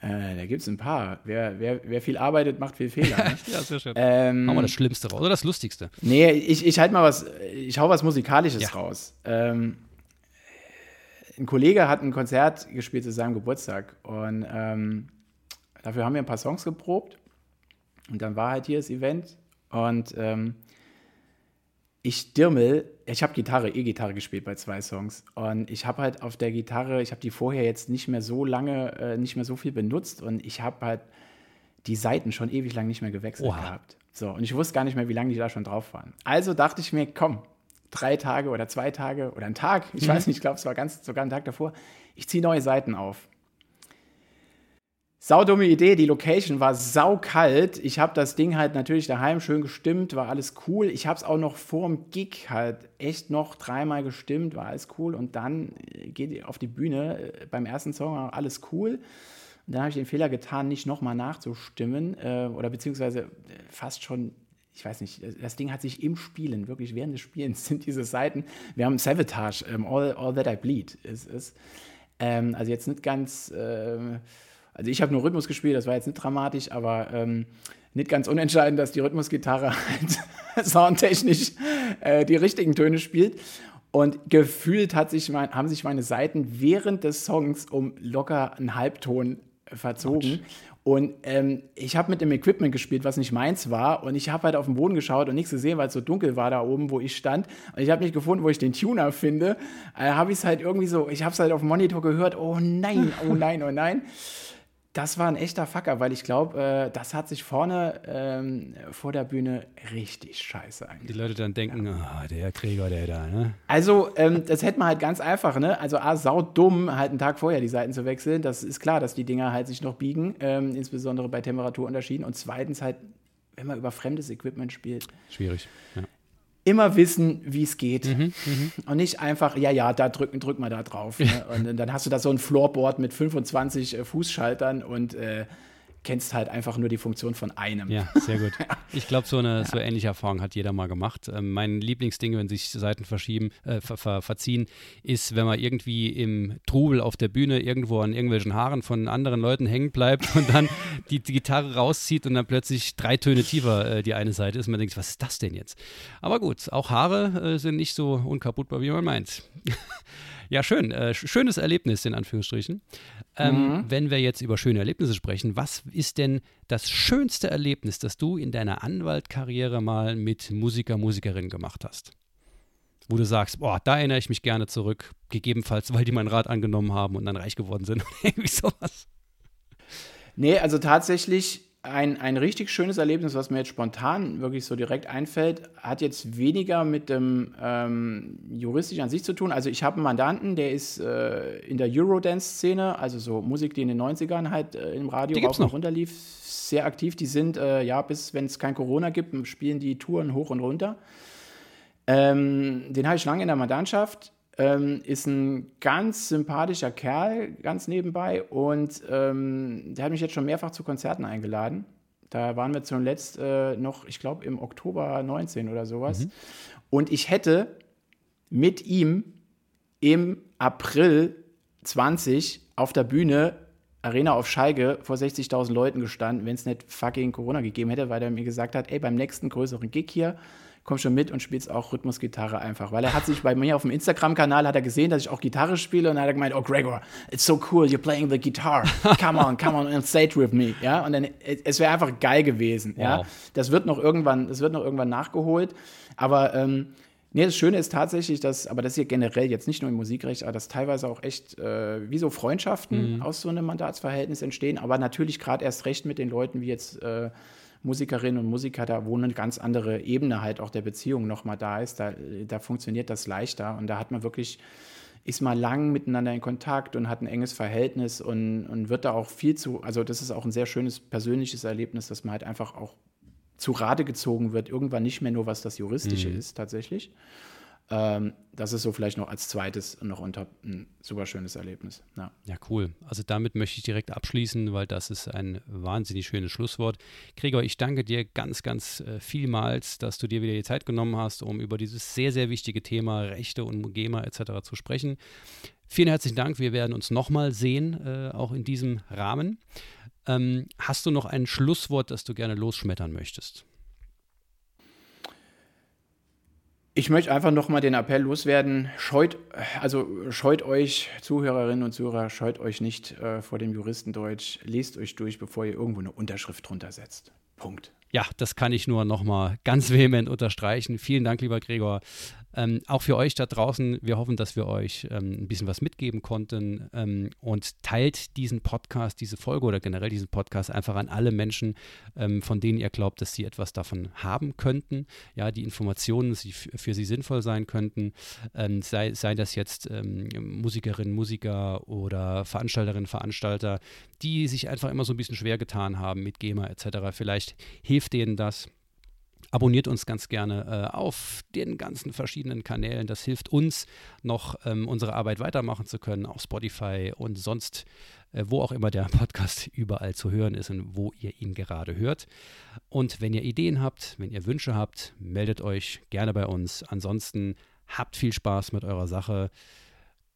äh, da gibt es ein paar. Wer, wer, wer viel arbeitet, macht viel Fehler. Ja, sehr schön. Ähm, Machen wir das Schlimmste raus oder das Lustigste? Nee, ich, ich halt mal was, ich hau was Musikalisches ja. raus. Ähm, ein Kollege hat ein Konzert gespielt zu seinem Geburtstag und ähm, dafür haben wir ein paar Songs geprobt und dann war halt hier das Event und ähm, ich dirmel, ich habe Gitarre, E-Gitarre gespielt bei zwei Songs und ich habe halt auf der Gitarre, ich habe die vorher jetzt nicht mehr so lange, äh, nicht mehr so viel benutzt und ich habe halt die Saiten schon ewig lang nicht mehr gewechselt Oha. gehabt. So, und ich wusste gar nicht mehr, wie lange die da schon drauf waren. Also dachte ich mir, komm, drei Tage oder zwei Tage oder einen Tag, ich mhm. weiß nicht, ich glaube, es war ganz, sogar einen Tag davor, ich ziehe neue Saiten auf. Saudumme Idee, die Location war saukalt. Ich habe das Ding halt natürlich daheim schön gestimmt, war alles cool. Ich habe es auch noch vor dem Gig halt echt noch dreimal gestimmt, war alles cool. Und dann geht ihr auf die Bühne, beim ersten Song war alles cool. Und dann habe ich den Fehler getan, nicht nochmal nachzustimmen äh, oder beziehungsweise fast schon, ich weiß nicht, das Ding hat sich im Spielen, wirklich während des Spielens sind diese Seiten, wir haben Savatage, ähm, all, all That I Bleed ist es. Ähm, also jetzt nicht ganz... Äh, Also ich habe nur Rhythmus gespielt, das war jetzt nicht dramatisch, aber ähm, nicht ganz unentscheidend, dass die Rhythmusgitarre halt soundtechnisch äh, die richtigen Töne spielt. Und gefühlt hat sich mein, haben sich meine Saiten während des Songs um locker einen Halbton verzogen. Und ähm, ich habe mit dem Equipment gespielt, was nicht meins war. Und ich habe halt auf den Boden geschaut und nichts gesehen, weil es so dunkel war da oben, wo ich stand. Und ich habe nicht gefunden, wo ich den Tuner finde. Äh, habe ich es halt irgendwie so, ich habe es halt auf dem Monitor gehört. Oh nein, oh nein, oh nein. Das war ein echter Fucker, weil ich glaube, äh, das hat sich vorne ähm, vor der Bühne richtig scheiße eigentlich. Die Leute dann denken, ah, ja. oh, der Gregor, der da, ne? Also, ähm, das hätte man halt ganz einfach, ne? Also, ah, saudumm, halt einen Tag vorher die Seiten zu wechseln. Das ist klar, dass die Dinger halt sich noch biegen, ähm, insbesondere bei Temperaturunterschieden. Und zweitens halt, wenn man über fremdes Equipment spielt. Schwierig, ja. Immer wissen, wie es geht. Mhm, und nicht einfach, ja, ja, da drücken, drück mal da drauf. Ne? Und dann hast du da so ein Floorboard mit fünfundzwanzig äh, Fußschaltern und äh, kennst halt einfach nur die Funktion von einem. Ja, sehr gut. Ich glaube, so eine ja. so ähnliche Erfahrung hat jeder mal gemacht. Ähm, mein Lieblingsding, wenn sich Seiten verschieben, äh, ver- ver- verziehen, ist, wenn man irgendwie im Trubel auf der Bühne irgendwo an irgendwelchen Haaren von anderen Leuten hängen bleibt und dann die, die Gitarre rauszieht und dann plötzlich drei Töne tiefer äh, die eine Seite ist. Und man denkt, was ist das denn jetzt? Aber gut, auch Haare äh, sind nicht so unkaputtbar, wie man meint. Ja, schön. Äh, schönes Erlebnis, in Anführungsstrichen. Ähm, mhm. Wenn wir jetzt über schöne Erlebnisse sprechen, was ist denn das schönste Erlebnis, das du in deiner Anwaltkarriere mal mit Musiker, Musikerin gemacht hast? Wo du sagst, boah, da erinnere ich mich gerne zurück, gegebenenfalls, weil die meinen Rat angenommen haben und dann reich geworden sind oder irgendwie sowas. Nee, also tatsächlich ein, ein richtig schönes Erlebnis, was mir jetzt spontan wirklich so direkt einfällt, hat jetzt weniger mit dem ähm, juristischen an sich zu tun. Also ich habe einen Mandanten, der ist äh, in der Eurodance-Szene, also so Musik, die in den neunzigern halt äh, im Radio rauf und runter lief, sehr aktiv. Die sind, äh, ja, bis wenn es kein Corona gibt, spielen die Touren hoch und runter. Ähm, den habe ich lange in der Mandantschaft. Ähm, ist ein ganz sympathischer Kerl, ganz nebenbei. Und ähm, der hat mich jetzt schon mehrfach zu Konzerten eingeladen. Da waren wir zuletzt äh, noch, ich glaube, im Oktober neunzehn oder sowas. Mhm. Und ich hätte mit ihm im April zwanzig auf der Bühne, Arena auf Schalke, vor sechzigtausend Leuten gestanden, wenn es nicht fucking Corona gegeben hätte, weil er mir gesagt hat, ey, beim nächsten größeren Gig hier, komm schon mit und spielst auch Rhythmusgitarre einfach. Weil er hat sich bei mir auf dem Instagram-Kanal, hat er gesehen, dass ich auch Gitarre spiele und dann hat er gemeint, oh Gregor, it's so cool, you're playing the guitar. Come on, come on and stage with me. Ja, und dann, es wäre einfach geil gewesen. Wow. Ja, das wird noch irgendwann, das wird noch irgendwann nachgeholt. Aber, ähm, nee, das Schöne ist tatsächlich, dass, aber das hier generell jetzt nicht nur im Musikrecht, aber dass teilweise auch echt äh, wie so Freundschaften mhm. aus so einem Mandatsverhältnis entstehen, aber natürlich gerade erst recht mit den Leuten wie jetzt äh, Musikerinnen und Musiker, da wo eine ganz andere Ebene halt auch der Beziehung nochmal da ist, da, da funktioniert das leichter und da hat man wirklich, ist mal lang miteinander in Kontakt und hat ein enges Verhältnis und, und wird da auch viel zu, also das ist auch ein sehr schönes persönliches Erlebnis, dass man halt einfach auch zu Rate gezogen wird, irgendwann nicht mehr nur, was das Juristische mhm. ist, tatsächlich. Ähm, das ist so vielleicht noch als zweites noch unter ein super schönes Erlebnis. Ja. ja, cool. Also damit möchte ich direkt abschließen, weil das ist ein wahnsinnig schönes Schlusswort. Gregor, ich danke dir ganz, ganz äh, vielmals, dass du dir wieder die Zeit genommen hast, um über dieses sehr, sehr wichtige Thema Rechte und GEMA et cetera zu sprechen. Vielen herzlichen Dank. Wir werden uns nochmal sehen, äh, auch in diesem Rahmen. Ähm, hast du noch ein Schlusswort, das du gerne losschmettern möchtest? Ich möchte einfach nochmal den Appell loswerden, scheut, also scheut euch, Zuhörerinnen und Zuhörer, scheut euch nicht äh, vor dem Juristendeutsch, lest euch durch, bevor ihr irgendwo eine Unterschrift drunter setzt. Punkt. Ja, das kann ich nur nochmal ganz vehement unterstreichen. Vielen Dank, lieber Gregor. Ähm, auch für euch da draußen, wir hoffen, dass wir euch ähm, ein bisschen was mitgeben konnten ähm, und teilt diesen Podcast, diese Folge oder generell diesen Podcast einfach an alle Menschen, ähm, von denen ihr glaubt, dass sie etwas davon haben könnten, ja, die Informationen, die f- für sie sinnvoll sein könnten, ähm, sei, sei das jetzt ähm, Musikerinnen, Musiker oder Veranstalterinnen, Veranstalter, die sich einfach immer so ein bisschen schwer getan haben mit GEMA et cetera. Vielleicht hilft denen das. Abonniert uns ganz gerne äh, auf den ganzen verschiedenen Kanälen. Das hilft uns noch, ähm, unsere Arbeit weitermachen zu können auf Spotify und sonst, äh, wo auch immer der Podcast überall zu hören ist und wo ihr ihn gerade hört. Und wenn ihr Ideen habt, wenn ihr Wünsche habt, meldet euch gerne bei uns. Ansonsten habt viel Spaß mit eurer Sache.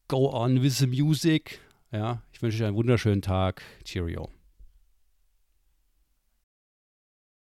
Go on with the music. Ja, ich wünsche euch einen wunderschönen Tag. Cheerio.